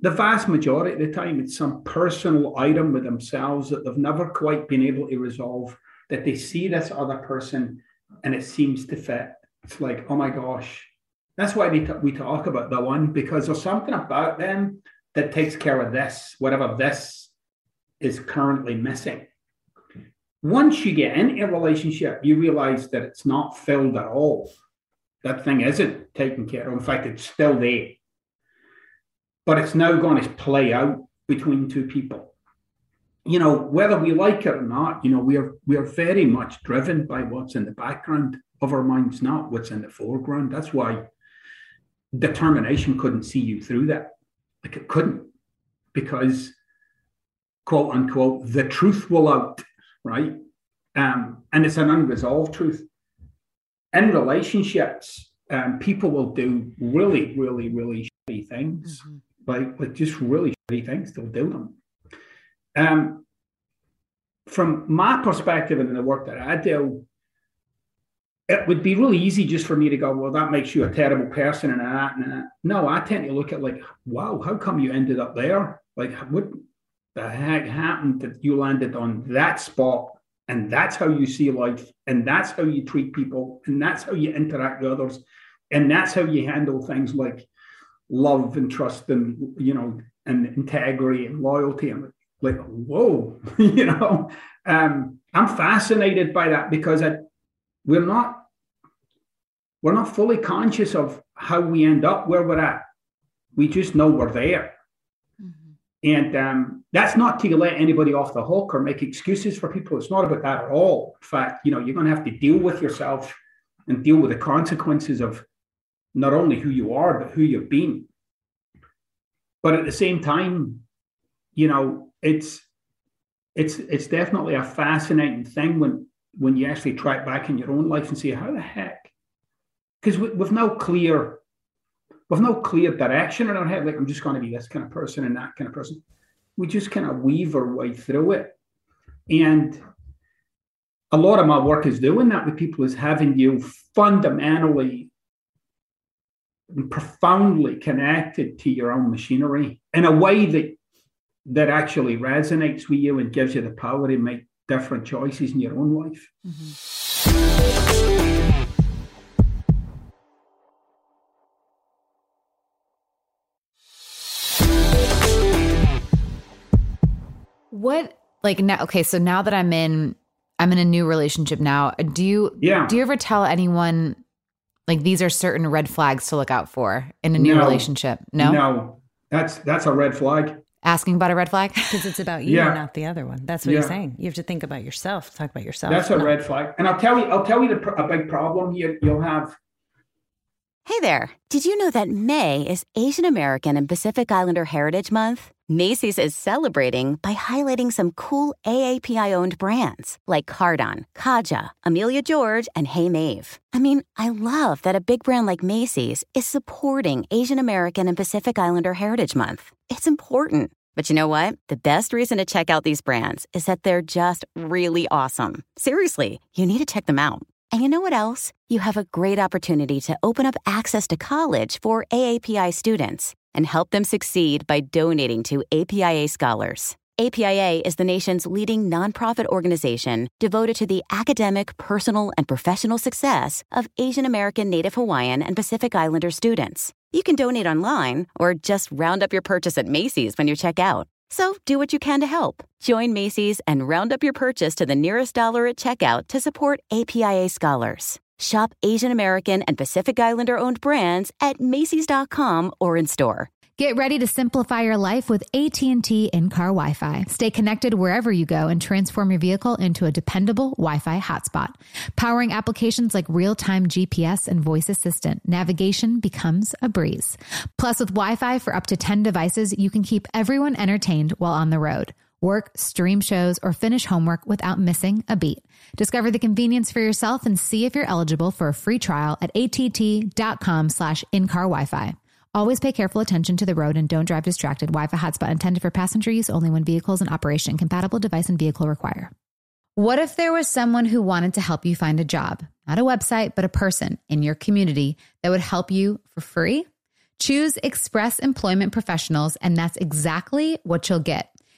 the vast majority of the time, it's some personal item with themselves that they've never quite been able to resolve, that they see this other person and it seems to fit. It's like, oh my gosh. That's why we, t- we talk about the one, because there's something about them that takes care of this, whatever this is currently missing. Once you get in a relationship, you realize that it's not filled at all. That thing isn't taken care of. In fact, it's still there. But it's now going to play out between two people. You know, whether we like it or not, you know, we are we are very much driven by what's in the background of our minds, not what's in the foreground. That's why determination couldn't see you through that. Like it couldn't, because quote unquote, the truth will out, right? Um, and it's an unresolved truth. In relationships, um, people will do really, really, really shitty things. Mm-hmm. Like, like just really shitty things, they'll do them. Um, from my perspective and in the work that I do, it would be really easy just for me to go, well, that makes you a terrible person and that and that. No, I tend to look at like, wow, how come you ended up there? Like, what the heck happened that you landed on that spot? And that's how you see life. And that's how you treat people. And that's how you interact with others. And that's how you handle things like love and trust and, you know, and integrity and loyalty. And like, whoa, you know, um, I'm fascinated by that, because I, we're not, we're not fully conscious of how we end up where we're at. We just know we're there. Mm-hmm. And um, that's not to let anybody off the hook or make excuses for people. It's not about that at all. In fact, you know, you're going to have to deal with yourself and deal with the consequences of not only who you are, but who you've been. But at the same time, you know, it's it's it's definitely a fascinating thing when when you actually track back in your own life and see how the heck, because we, we've no clear we've no clear direction in our head. Like, I'm just going to be this kind of person and that kind of person. We just kind of weave our way through it, and a lot of my work is doing that with people, is having you fundamentally and profoundly connected to your own machinery in a way that that actually resonates with you and gives you the power to make different choices in your own life. Mm-hmm. What, like now, okay, so now that I'm in, I'm in a new relationship now, do you, yeah. do you ever tell anyone, like, these are certain red flags to look out for in a new no, relationship? No, no, that's, that's a red flag. Asking about a red flag? Because it's about you, yeah. and not the other one. That's what yeah. you're saying. You have to think about yourself, talk about yourself. That's a no. red flag. And I'll tell you, I'll tell you the, a big problem you, you'll have. Hey there. Did you know that May is Asian American and Pacific Islander Heritage Month? Macy's is celebrating by highlighting some cool A A P I-owned brands like Cardon, Kaja, Amelia George, and Hey Mave. I mean, I love that a big brand like Macy's is supporting Asian American and Pacific Islander Heritage Month. It's important. But you know what? The best reason to check out these brands is that they're just really awesome. Seriously, you need to check them out. And you know what else? You have a great opportunity to open up access to college for A A P I students and help them succeed by donating to A P I A Scholars. A P I A is the nation's leading nonprofit organization devoted to the academic, personal, and professional success of Asian American, Native Hawaiian, and Pacific Islander students. You can donate online or just round up your purchase at Macy's when you check out. So do what you can to help. Join Macy's and round up your purchase to the nearest dollar at checkout to support A P I A Scholars. Shop Asian American and Pacific Islander-owned brands at Macy's dot com or in store. Get ready to simplify your life with A T and T in-car Wi-Fi. Stay connected wherever you go and transform your vehicle into a dependable Wi-Fi hotspot. Powering applications like real-time G P S and voice assistant, navigation becomes a breeze. Plus, with Wi-Fi for up to ten devices, you can keep everyone entertained while on the road. Work, stream shows, or finish homework without missing a beat. Discover the convenience for yourself and see if you're eligible for a free trial at att.com slash in-car Wi-Fi. Always pay careful attention to the road and don't drive distracted. Wi-Fi hotspot intended for passenger use only when vehicles in operation. Compatible device and vehicle require. What if there was someone who wanted to help you find a job? Not a website, but a person in your community that would help you for free? Choose Express Employment Professionals, and that's exactly what you'll get.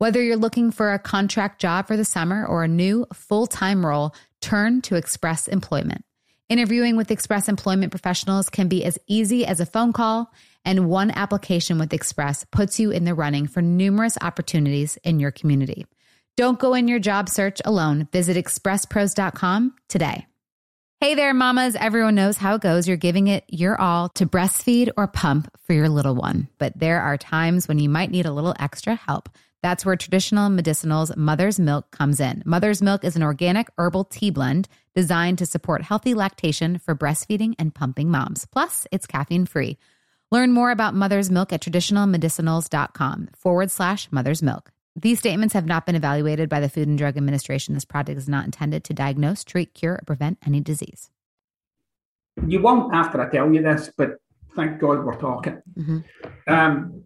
Whether you're looking for a contract job for the summer or a new full-time role, turn to Express Employment. Interviewing with Express Employment Professionals can be as easy as a phone call, and one application with Express puts you in the running for numerous opportunities in your community. Don't go in your job search alone. Visit express pros dot com today. Hey there, mamas. Everyone knows how it goes. You're giving it your all to breastfeed or pump for your little one. But there are times when you might need a little extra help. That's where Traditional Medicinals Mother's Milk comes in. Mother's Milk is an organic herbal tea blend designed to support healthy lactation for breastfeeding and pumping moms. Plus, it's caffeine-free. Learn more about Mother's Milk at traditional medicinals dot com forward slash Mother's Milk. These statements have not been evaluated by the Food and Drug Administration. This product is not intended to diagnose, treat, cure, or prevent any disease. You won't after I tell you this, but thank God we're talking. Mm-hmm. Um,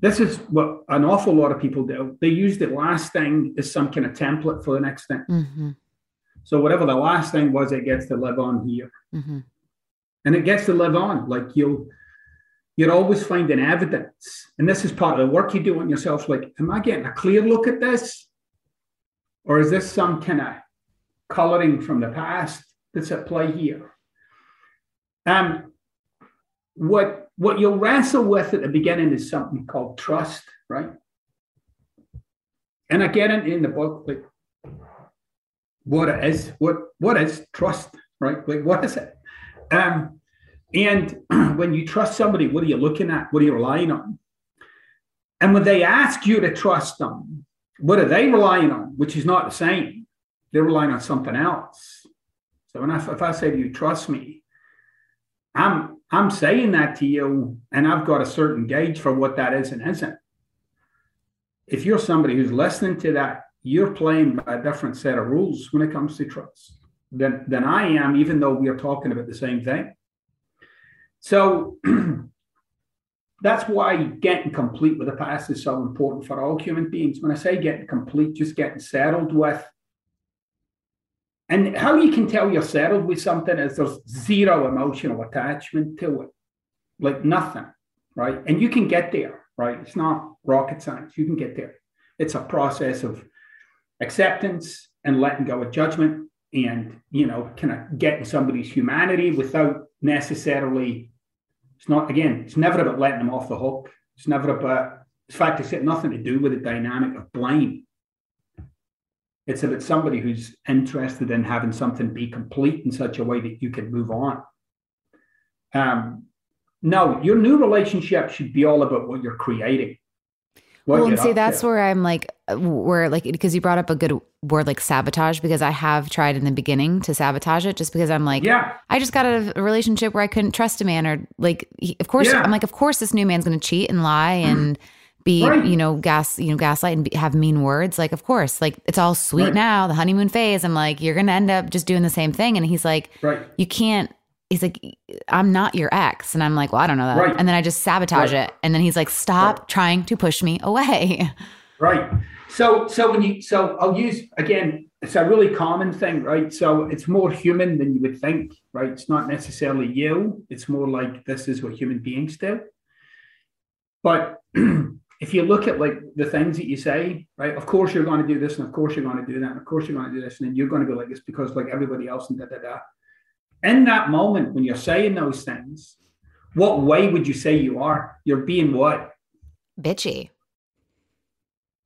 this is what an awful lot of people do. They use the last thing as some kind of template for the next thing. Mm-hmm. So whatever the last thing was, it gets to live on here. Mm-hmm. And it gets to live on. Like you'll... You're always finding evidence. And this is part of the work you do on yourself. Like, am I getting a clear look at this? Or is this some kind of coloring from the past that's at play here? Um, what, what you'll wrestle with at the beginning is something called trust, right? And I get into in the book, like, what it is, what, what is trust, right? Like, what is it? Um, And when you trust somebody, what are you looking at? What are you relying on? And when they ask you to trust them, what are they relying on? Which is not the same. They're relying on something else. So when I, if I say to you, trust me, I'm, I'm saying that to you, and I've got a certain gauge for what that is and isn't. If you're somebody who's listening to that, you're playing by a different set of rules when it comes to trust than, than I am, even though we are talking about the same thing. So that's why getting complete with the past is so important for all human beings. When I say getting complete, just getting settled with. And how you can tell you're settled with something is there's zero emotional attachment to it, like nothing, right? And you can get there, right? It's not rocket science. You can get there. It's a process of acceptance and letting go of judgment and, you know, kind of getting somebody's humanity without necessarily. It's not, again, it's never about letting them off the hook. It's never about, in fact, it's got nothing to do with the dynamic of blame. It's about somebody who's interested in having something be complete in such a way that you can move on. Um, no, your new relationship should be all about what you're creating. What well, you're and see, that's to. where I'm like, where like, because you brought up a good word like sabotage, because I have tried in the beginning to sabotage it just because I'm like, yeah, I just got out of a relationship where I couldn't trust a man or like, he, of course, yeah. I'm like, of course this new man's going to cheat and lie and be, right. you know, gas, you know, gaslight and be, have mean words. Like, of course, like it's all sweet right. now, the honeymoon phase. I'm like, you're going to end up just doing the same thing. And he's like, right. you can't. He's like, I'm not your ex. And I'm like, well, I don't know that. Right. And then I just sabotage right. it. And then he's like, stop right. trying to push me away. Right. So, so when you, so I'll use, again, it's a really common thing, right? So it's more human than you would think, right? It's not necessarily you. It's more like this is what human beings do. But if you look at like the things that you say, right? Of course you're going to do this. And of course you're going to do that. And of course you're going to do this. And then you're going to be like this because like everybody else and da, da, da. In that moment, when you're saying those things, what way would you say you are? You're being what? Bitchy.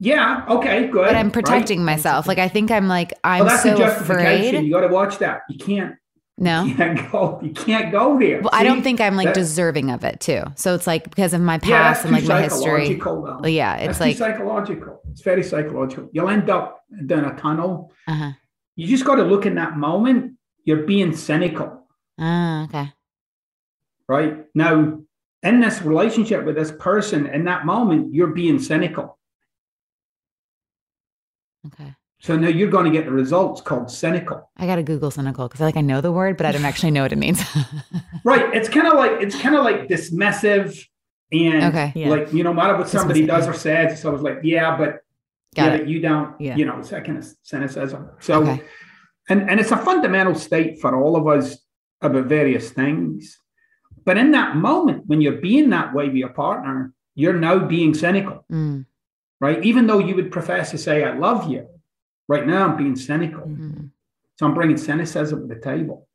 Yeah. Okay, good. But I'm protecting right? myself. Like, I think I'm like, I'm well, that's so a justification. Afraid. You got to watch that. You can't. No. You can't go, you can't go there. Well, see? I don't think I'm like that's, deserving of it too. So it's like, because of my past yeah, and like my history. Though. Yeah. It's that's like psychological. It's very psychological. You'll end up down a tunnel. Uh-huh. You just got to look in that moment. You're being cynical. Ah, okay. Right? Now, in this relationship with this person, in that moment, you're being cynical. Okay. So now you're going to get the results called cynical. I got to Google cynical because like I know the word, but I don't actually know what it means. Right. It's kind of like, it's kind of like dismissive and okay. yeah. like, you know, no matter what somebody dismissive. does or says, it's always like, yeah, but got yeah, it. you don't, yeah. you know, it's that kind of cynicism. So, okay. And, and it's a fundamental state for all of us about various things. But in that moment, when you're being that way with your partner, you're now being cynical, mm. right? Even though you would profess to say, I love you, right now I'm being cynical. Mm-hmm. So I'm bringing cynicism to the table,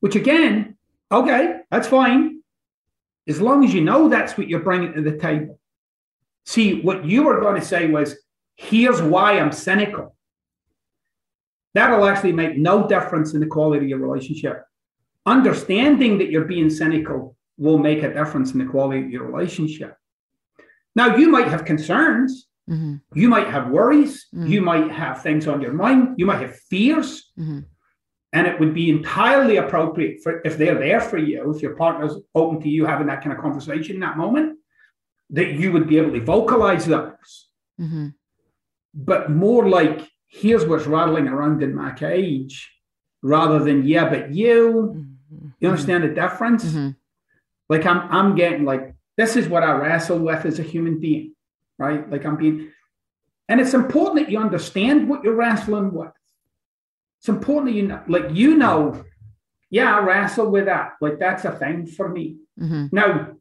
which again, okay, that's fine. as long as you know that's what you're bringing to the table. See, what you were going to say was, here's why I'm cynical. That'll actually make no difference in the quality of your relationship. Understanding that you're being cynical will make a difference in the quality of your relationship. Now, you might have concerns. Mm-hmm. You might have worries. Mm-hmm. You might have things on your mind. You might have fears. Mm-hmm. And it would be entirely appropriate for, if they're there for you, if your partner's open to you having that kind of conversation in that moment, that you would be able to vocalize those. Mm-hmm. But more like, here's what's rattling around in my cage, rather than, yeah, but you, mm-hmm. you understand the difference? Mm-hmm. Like I'm, I'm getting like, this is what I wrestle with as a human being, right? Like I'm being, and it's important that you understand what you're wrestling with. It's important that you know, like, you know, yeah, I wrestle with that. Like, that's a thing for me. Mm-hmm. Now,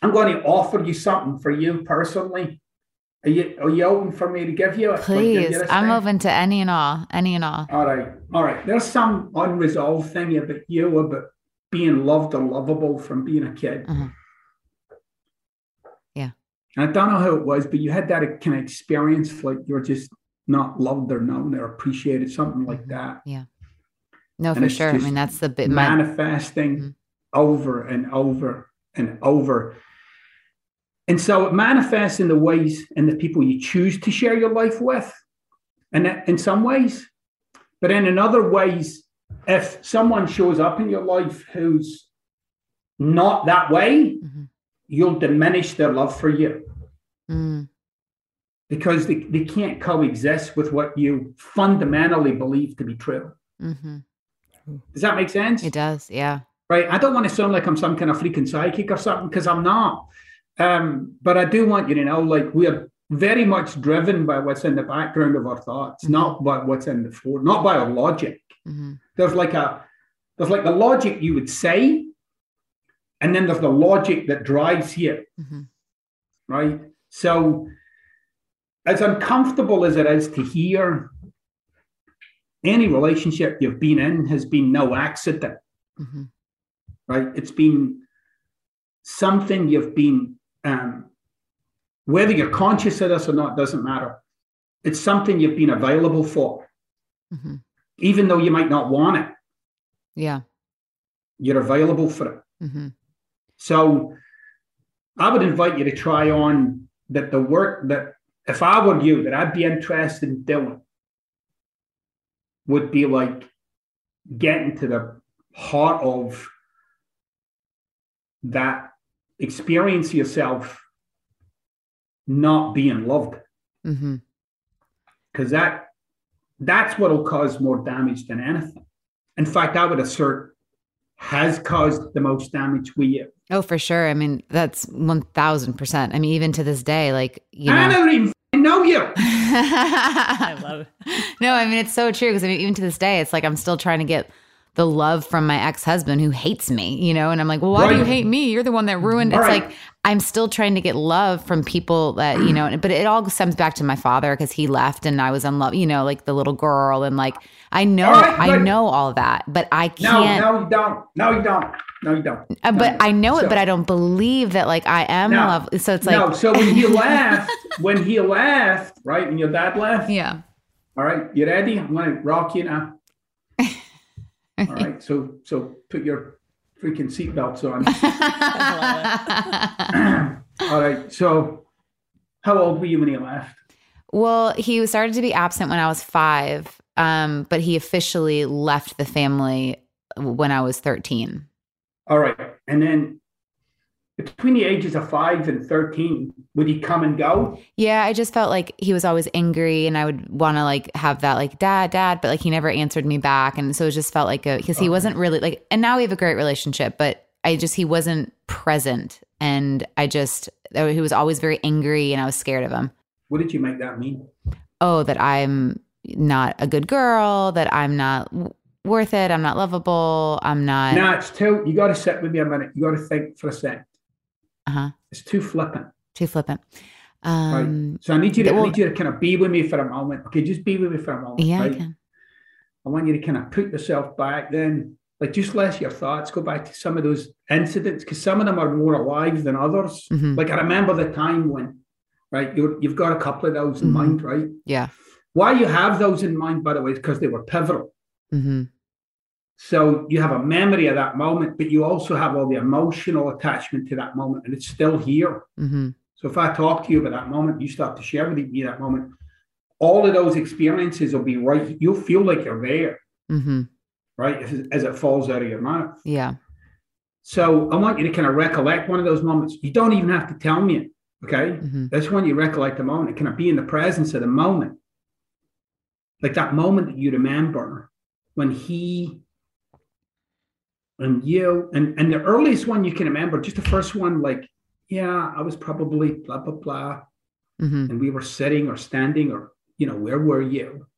I'm going to offer you something for you personally. Are you, are you open for me to give you? A, Please, like, give you I'm thing? Open to any and all, any and all. All right. All right. There's some unresolved thing about you, about being loved or lovable from being a kid. Mm-hmm. Yeah. And I don't know how it was, but you had that kind of experience, like you were just not loved or known or appreciated, something like that. Yeah. No, and for sure. I mean, that's the bit. Manifesting my... mm-hmm. over and over and over. And so it manifests in the ways and the people you choose to share your life with, and in some ways. But then in other ways, if someone shows up in your life who's not that way, mm-hmm. you'll diminish their love for you. Mm. Because they, they can't coexist with what you fundamentally believe to be true. Mm-hmm. Does that make sense? It does, yeah. Right? I don't want to sound like I'm some kind of freaking psychic or something, because I'm not. Um, but I do want you to know, like, we are very much driven by what's in the background of our thoughts, mm-hmm. not by what's in the fore, not by our logic. Mm-hmm. There's like a, there's like the logic you would say, and then there's the logic that drives you, mm-hmm. right? So as uncomfortable as it is to hear, any relationship you've been in has been no accident, mm-hmm. right? It's been something you've been... Um, whether you're conscious of this or not doesn't matter. It's something you've been available for, mm-hmm. even though you might not want it. Yeah, you're available for it. Mm-hmm. So, I would invite you to try on that the work that, if I were you, that I'd be interested in doing would be like getting to the heart of that. Experience yourself not being loved, because mm-hmm. that that's what'll cause more damage than anything. In fact, I would assert has caused the most damage we you. Oh, for sure. I mean, that's one thousand percent. I mean, even to this day, like you know, I don't even know you. I love it. No, I mean it's so true because I mean, even to this day, it's like I'm still trying to get the love from my ex-husband who hates me, you know? And I'm like, well, why right. do you hate me? You're the one that ruined. All it's right. like, I'm still trying to get love from people that, you know, but it all stems back to my father because he left and I was unloved, you know, like the little girl. And like, I know, right, I know all that, but I can't. No, no, you don't. No, you don't. No, you don't. No, but you don't. I know so, it, but I don't believe that like I am no, loved. So it's like. No, so when he left, when he left, right? When your dad left. Yeah. All right. You ready? I'm going to rock you now. All right, so so put your freaking seatbelts on. All right, so how old were you when he left? Well, he started to be absent when I was five, um, but he officially left the family when I was thirteen. All right, and then between the ages of five and thirteen, would he come and go? Yeah, I just felt like he was always angry and I would want to like have that like, dad, dad, but like he never answered me back. And so it just felt like, because okay. he wasn't really like, and now we have a great relationship, but I just, he wasn't present. And I just, he was always very angry and I was scared of him. What did you make that mean? Oh, that I'm not a good girl, that I'm not worth it. I'm not lovable. I'm not. No, it's too, you got to sit with me a minute. You got to think for a sec. Uh-huh. It's too flippant. Too flippant. Um, right. So I need you to well, I need you to kind of be with me for a moment. Okay, just be with me for a moment. Yeah, right? I can. I want you to kind of put yourself back then Like, just list your thoughts, go back to some of those incidents, because some of them are more alive than others. Mm-hmm. Like, I remember the time when, right, you're, you've got a couple of those in mm-hmm. mind, right? Yeah. Why you have those in mind, by the way, is because they were pivotal. Mm-hmm. So you have a memory of that moment, but you also have all the emotional attachment to that moment, and it's still here. Mm-hmm. So if I talk to you about that moment, you start to share with me that moment, all of those experiences will be right. You'll feel like you're there, mm-hmm. right, as, as it falls out of your mouth. Yeah. So I want you to kind of recollect one of those moments. You don't even have to tell me it, okay? Mm-hmm. That's when you recollect the moment. It kind of be in the presence of the moment. Like that moment that you remember when he... And you, and, and the earliest one you can remember, just the first one, like, yeah, I was probably blah, blah, blah. Mm-hmm. And we were sitting or standing or, you know, where were you?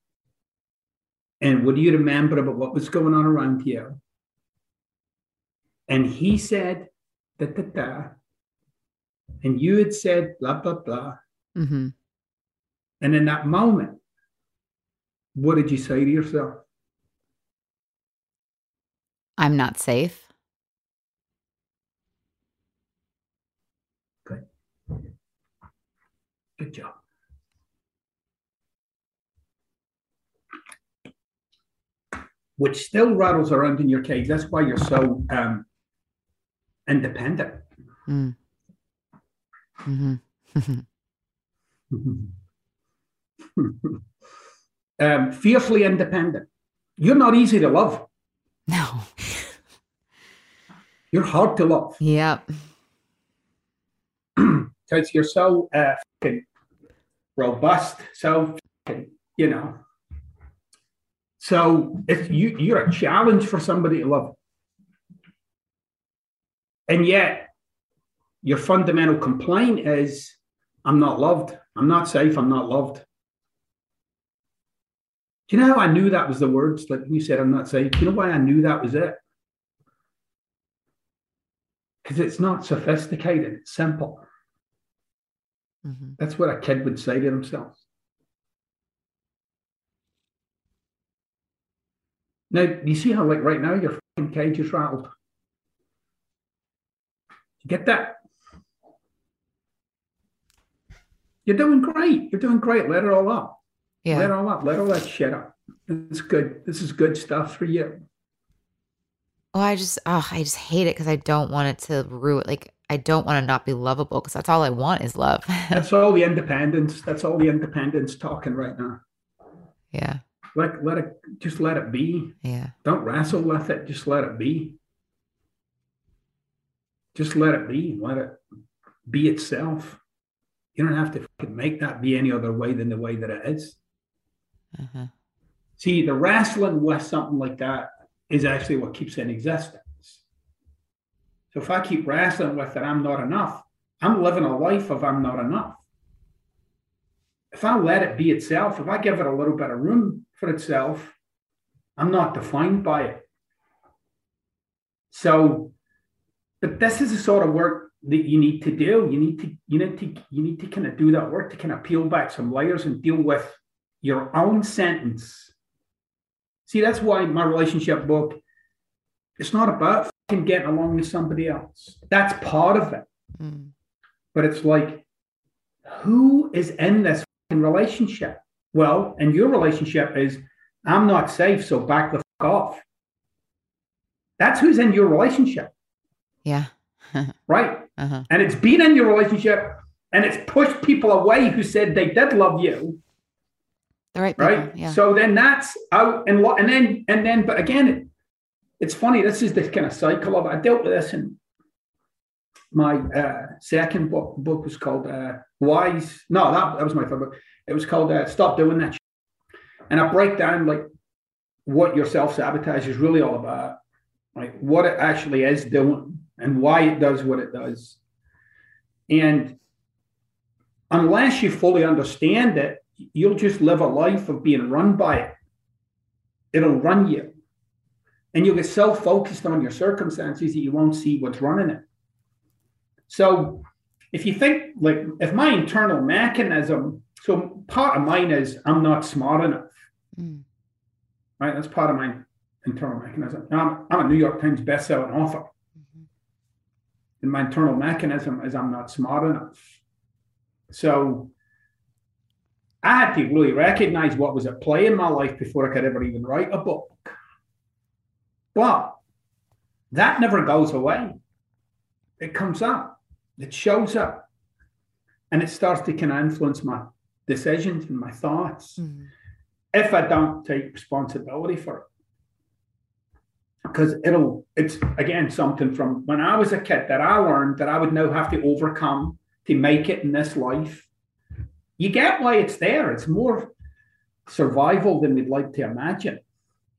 And what do you remember about what was going on around you? And he said, da, da, da. And you had said, blah, blah, blah. Mm-hmm. And in that moment, what did you say to yourself? I'm not safe. Good. Good job. Which still rattles around in your cage. That's why you're so um, independent. Mm. Mm-hmm. um, fearfully independent. You're not easy to love. No. You're hard to love. Yeah. Because you're so uh, fucking robust, so fucking, you know. So if you you're a challenge for somebody to love, and yet your fundamental complaint is, "I'm not loved. I'm not safe. I'm not loved." Do you know how I knew that was the words? Like you said, "I'm not safe." Do you know why I knew that was it? Because it's not sophisticated, it's simple. Mm-hmm. That's what a kid would say to themselves. Now, you see how, like, right now, your fucking cage is rattled. You get that? You're doing great. You're doing great. Let it all up. Yeah. Let it all up. Let all that shit up. It's good. This is good stuff for you. Oh, I just, oh, I just hate it because I don't want it to ruin. Like, I don't want to not be lovable because that's all I want is love. That's all the independence. That's all the independence talking right now. Yeah. Like, let it, just let it be. Yeah. Don't wrestle with it. Just let it be. Just let it be. Let it be itself. You don't have to make that be any other way than the way that it is. Uh-huh. See, the wrestling with something like that is actually what keeps it in existence. So if I keep wrestling with that I'm not enough, I'm living a life of I'm not enough. If I let it be itself, if I give it a little bit of room for itself, I'm not defined by it. So, but this is the sort of work that you need to do. You need to, you need to, you need to kind of do that work to kind of peel back some layers and deal with your own sentence. See, that's why my relationship book, it's not about fucking getting along with somebody else. That's part of it. Mm. But it's like, who is in this fucking relationship? Well, and your relationship is, I'm not safe, so back the fuck off. That's who's in your relationship. Yeah. Right? Uh-huh. And it's been in your relationship, and it's pushed people away who said they did love you. The right, people, right. Yeah. So then that's out, and and then and then, but again, it, it's funny. This is this kind of cycle of. I dealt with this in my uh, second book. Book was called uh, "Wise." No, that, that was my third book. It was called uh, "Stop Doing That." And I break down like what your self-sabotage is really all about, like what it actually is doing, and why it does what it does. And unless you fully understand it, you'll just live a life of being run by it. It'll run you. And you'll get so focused on your circumstances that you won't see what's running it. So if you think, like, if my internal mechanism, so part of mine is I'm not smart enough. Mm. Right? That's part of mine. internal mechanism. And I'm, I'm a New York Times bestselling author. Mm-hmm. And my internal mechanism is I'm not smart enough. So I had to really recognize what was at play in my life before I could ever even write a book. But that never goes away. It comes up, it shows up, and it starts to kind of influence my decisions and my thoughts mm-hmm. if I don't take responsibility for it. Because it'll, it's again something from when I was a kid that I learned that I would now have to overcome to make it in this life. You get why it's there. It's more survival than we'd like to imagine.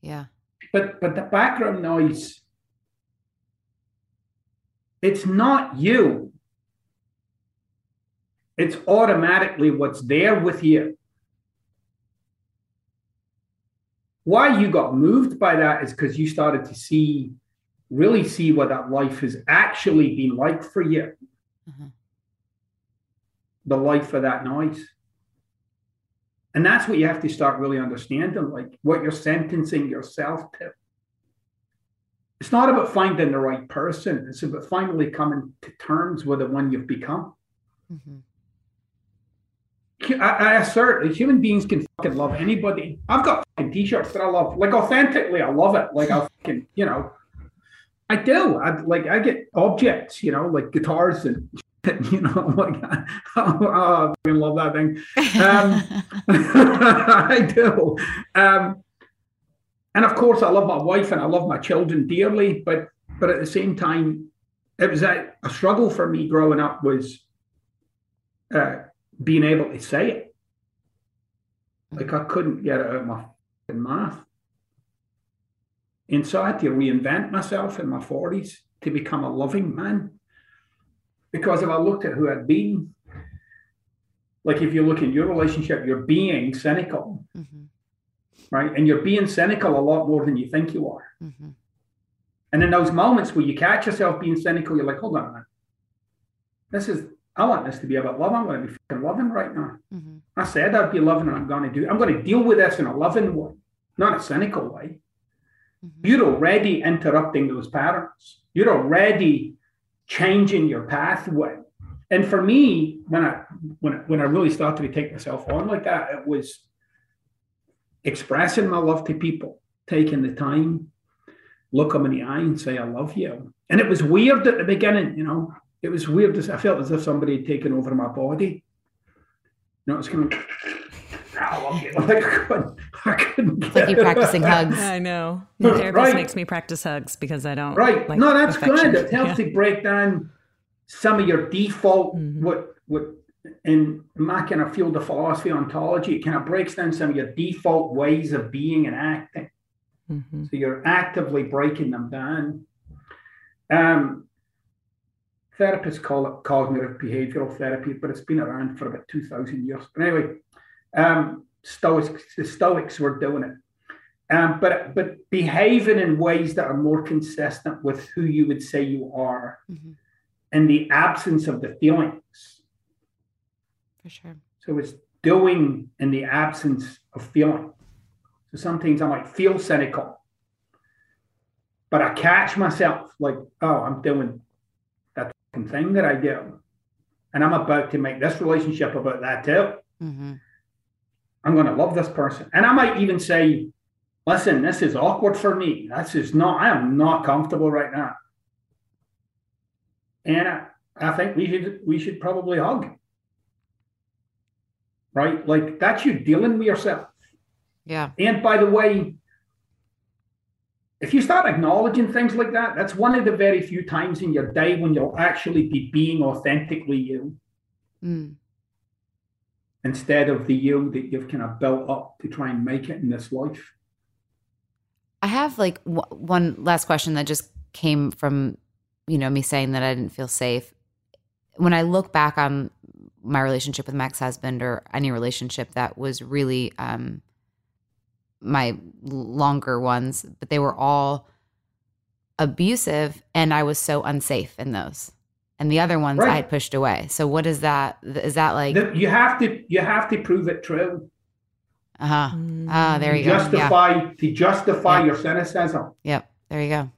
Yeah. But but the background noise, it's not you. It's automatically what's there with you. Why you got moved by that is because you started to see, really see what that life has actually been like for you. Mm-hmm. The life of that noise. And that's what you have to start really understanding, like what you're sentencing yourself to. It's not about finding the right person. It's about finally coming to terms with the one you've become. Mm-hmm. I, I assert that human beings can fucking love anybody. I've got fucking t-shirts that I love. Like authentically, I love it. Like I fucking, you know, I do. I like, I get objects, you know, like guitars and you know, like, oh, oh, I fucking love that thing. Um, I do. Um, and of course, I love my wife and I love my children dearly. But but at the same time, it was a, a struggle for me growing up was uh, being able to say it. Like I couldn't get it out of my fucking mouth. And so I had to reinvent myself in my forties to become a loving man. Because if I looked at who I'd been, like if you look in your relationship, you're being cynical, mm-hmm. right? And you're being cynical a lot more than you think you are. Mm-hmm. And in those moments where you catch yourself being cynical, you're like, hold on, man. This is, I want this to be about love. I'm going to be fucking loving right now. Mm-hmm. I said I'd be loving and I'm going to do, I'm going to deal with this in a loving way, not a cynical way. Mm-hmm. You're already interrupting those patterns. You're already changing your pathway. And for me, when I when I, when I really started to take myself on like that, it was expressing my love to people, taking the time, look them in the eye and say, I love you. And it was weird at the beginning, you know, it was weird. I felt as if somebody had taken over my body. You know, it's kind of, I love you. Like, I couldn't, I couldn't get like you practicing hugs. I know. The therapist right. makes me practice hugs because I don't Right. like no, that's affection. Good. It helps yeah. to break down some of your default, mm-hmm. what, what in my kind of field of philosophy, ontology, it kind of breaks down some of your default ways of being and acting. Mm-hmm. So you're actively breaking them down. Um, therapists call it cognitive behavioral therapy, but it's been around for about two thousand years. But anyway, Um, Stoics, the Stoics were doing it, um, but but behaving in ways that are more consistent with who you would say you are, mm-hmm. in the absence of the feelings. For sure. So it's doing in the absence of feeling. So some things I might feel cynical, but I catch myself like, oh, I'm doing that thing that I do, and I'm about to make this relationship about that too. Mm-hmm. I'm going to love this person. And I might even say, listen, this is awkward for me. This is not, I am not comfortable right now. And I, I think we should, we should probably hug. Right? Like that's you dealing with yourself. Yeah. And by the way, if you start acknowledging things like that, that's one of the very few times in your day when you'll actually be being authentically you. Mm. Instead of the you that you've kind of built up to try and make it in this life. I have like w- one last question that just came from, you know, me saying that I didn't feel safe. When I look back on my relationship with my ex-husband or any relationship that was really um, my longer ones, but they were all abusive and I was so unsafe in those. And the other ones right. I had pushed away. So what is that? Is that like you have to you have to prove it true? Uh-huh. Ah, there you, you go. Justify, yeah. To justify yeah. your cynicism. Yep. There you go.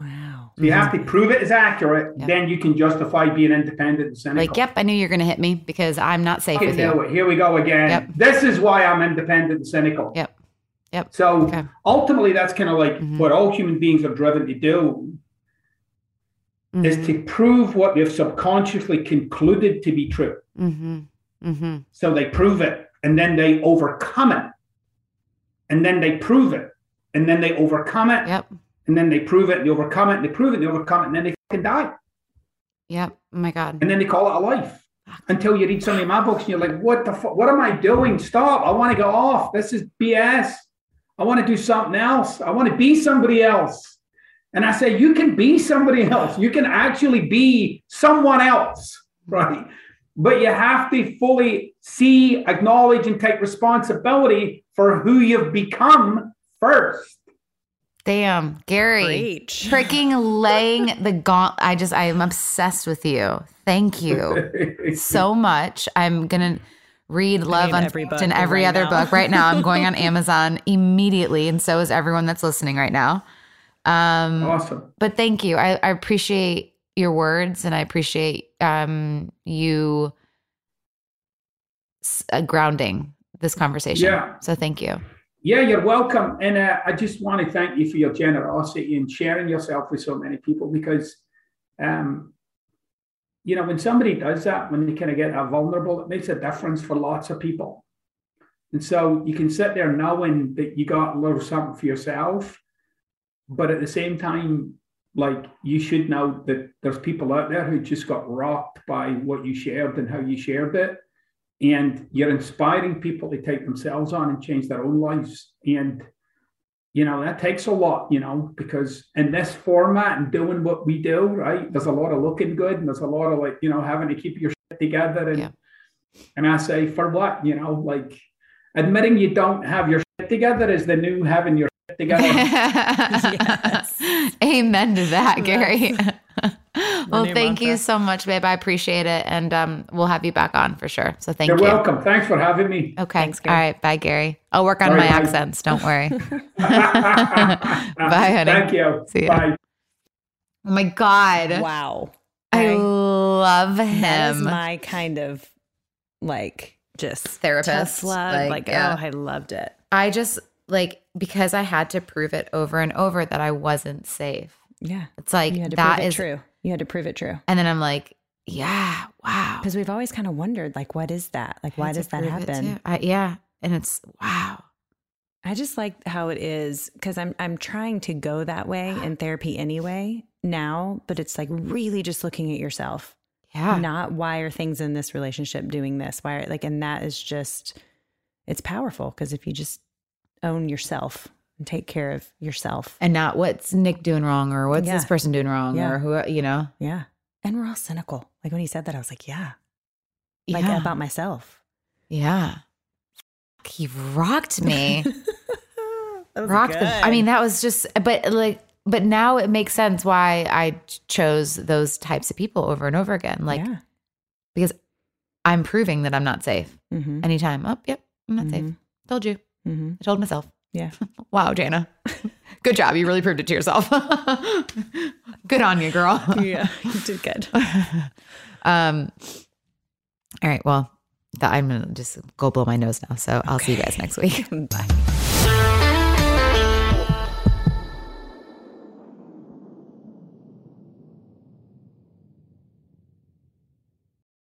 Wow. So you have to prove it is accurate. Yep. Then you can justify being independent and cynical. Like, yep, I knew you were going to hit me because I'm not safe I with you. It. Here we go again. Yep. This is why I'm independent and cynical. Yep. Yep. So okay. ultimately, that's kind of like mm-hmm. what all human beings are driven to do. Mm-hmm. Is to prove what they've subconsciously concluded to be true. Mm-hmm. Mm-hmm. So they prove it, and then they overcome it, and then they prove it, and then they overcome it, yep. and then they prove it, and they overcome it, and they prove it, and they overcome it, and then they fucking die. Yep. Oh my God. And then they call it a life. Until you read some of my books, and you're like, "What the fuck? What am I doing? Stop! I want to go off. This is B S. I want to do something else. I want to be somebody else." And I say, you can be somebody else. You can actually be someone else, right? But you have to fully see, acknowledge, and take responsibility for who you've become first. Damn, Gary, Preach. freaking laying the gauntlet. I just, I am obsessed with you. Thank you so much. I'm going to read Love Unf**ked and every right other now. book right now. I'm going on Amazon immediately. And so is everyone that's listening right now. Um, awesome. But thank you. I, I appreciate your words, and I appreciate um, you s- uh, grounding this conversation. Yeah. So thank you. Yeah, you're welcome. And uh, I just want to thank you for your generosity in sharing yourself with so many people, because, um, you know, when somebody does that, when they kind of get that vulnerable, it makes a difference for lots of people. And so you can sit there knowing that you got a little something for yourself. But at the same time, like, you should know that there's people out there who just got rocked by what you shared and how you shared it. And you're inspiring people to take themselves on and change their own lives. And, you know, that takes a lot, you know, because in this format and doing what we do, right, there's a lot of looking good, and there's a lot of, like, you know, having to keep your shit together. And, yeah. and I say, for what? You know, like, admitting you don't have your shit together is the new having your together. Yes. Amen to that, Gary. Well, thank you so much, babe. I appreciate it. And um, we'll have you back on for sure. So thank You're you. You're welcome. Thanks for having me. Okay. Thanks, All right. Bye, Gary. I'll work on All my right, accents. Bye. Don't worry. Bye, honey. Thank you. See you. Bye. Oh, my God. Wow. I, I love him. That is my kind of, like, just therapist. Love. Like, like yeah. oh, I loved it. I just... Like, because I had to prove it over and over that I wasn't safe. Yeah. It's like, you had to that prove it is true. You had to prove it true. And then I'm like, yeah, wow. Because we've always kind of wondered, like, what is that? Like, why does that happen? I, yeah. And it's, wow. I just like how it is, because I'm, I'm trying to go that way in therapy anyway now, but it's like really just looking at yourself. Yeah. Not why are things in this relationship doing this? Why are, like, and that is just, it's powerful, because if you just own yourself and take care of yourself, and not what's Nick doing wrong, or what's yeah. this person doing wrong, yeah. or who, you know? Yeah. And we're all cynical. Like, when he said that, I was like, yeah, like yeah. about myself. Yeah. He rocked me. rocked. The, I mean, that was just, but like, but now it makes sense why I chose those types of people over and over again. Like, yeah. because I'm proving that I'm not safe mm-hmm. anytime. Oh, yep. I'm not mm-hmm. safe. Told you. Mm-hmm. I told myself. Yeah. Wow, Jana. Good job. You really proved it to yourself. Good on you, girl. Yeah, you did good. um. All right. Well, th- I'm going to just go blow my nose now. So okay. I'll see you guys next week. Bye.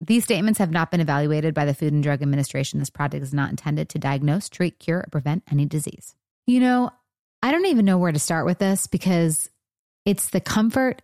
These statements have not been evaluated by the Food and Drug Administration. This product is not intended to diagnose, treat, cure, or prevent any disease. You know, I don't even know where to start with this, because it's the comfort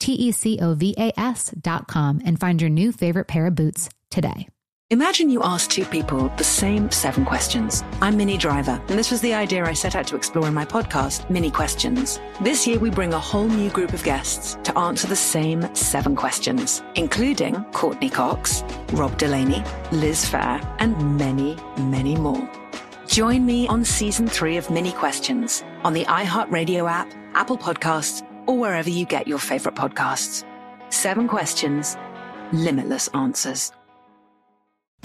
T E C O V A S dot com, and find your new favorite pair of boots today. Imagine you ask two people the same seven questions. I'm Minnie Driver, and this was the idea I set out to explore in my podcast, Mini Questions. This year, we bring a whole new group of guests to answer the same seven questions, including Courtney Cox, Rob Delaney, Liz Fair, and many, many more. Join me on season three of Mini Questions on the iHeartRadio app, Apple Podcasts, or wherever you get your favorite podcasts. Seven questions, limitless answers.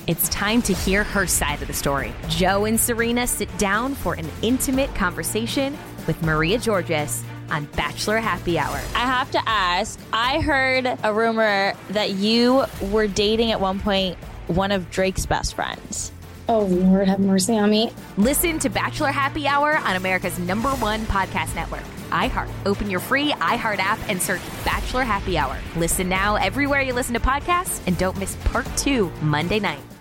It's time to hear her side of the story. Joe and Serena sit down for an intimate conversation with Maria Georges on Bachelor Happy Hour. I have to ask, I heard a rumor that you were dating at one point one of Drake's best friends. Oh, Lord, have mercy on me. Listen to Bachelor Happy Hour on America's number one podcast network, iHeart. Open your free iHeart app and search Bachelor Happy Hour. Listen now everywhere you listen to podcasts, and don't miss part two Monday night.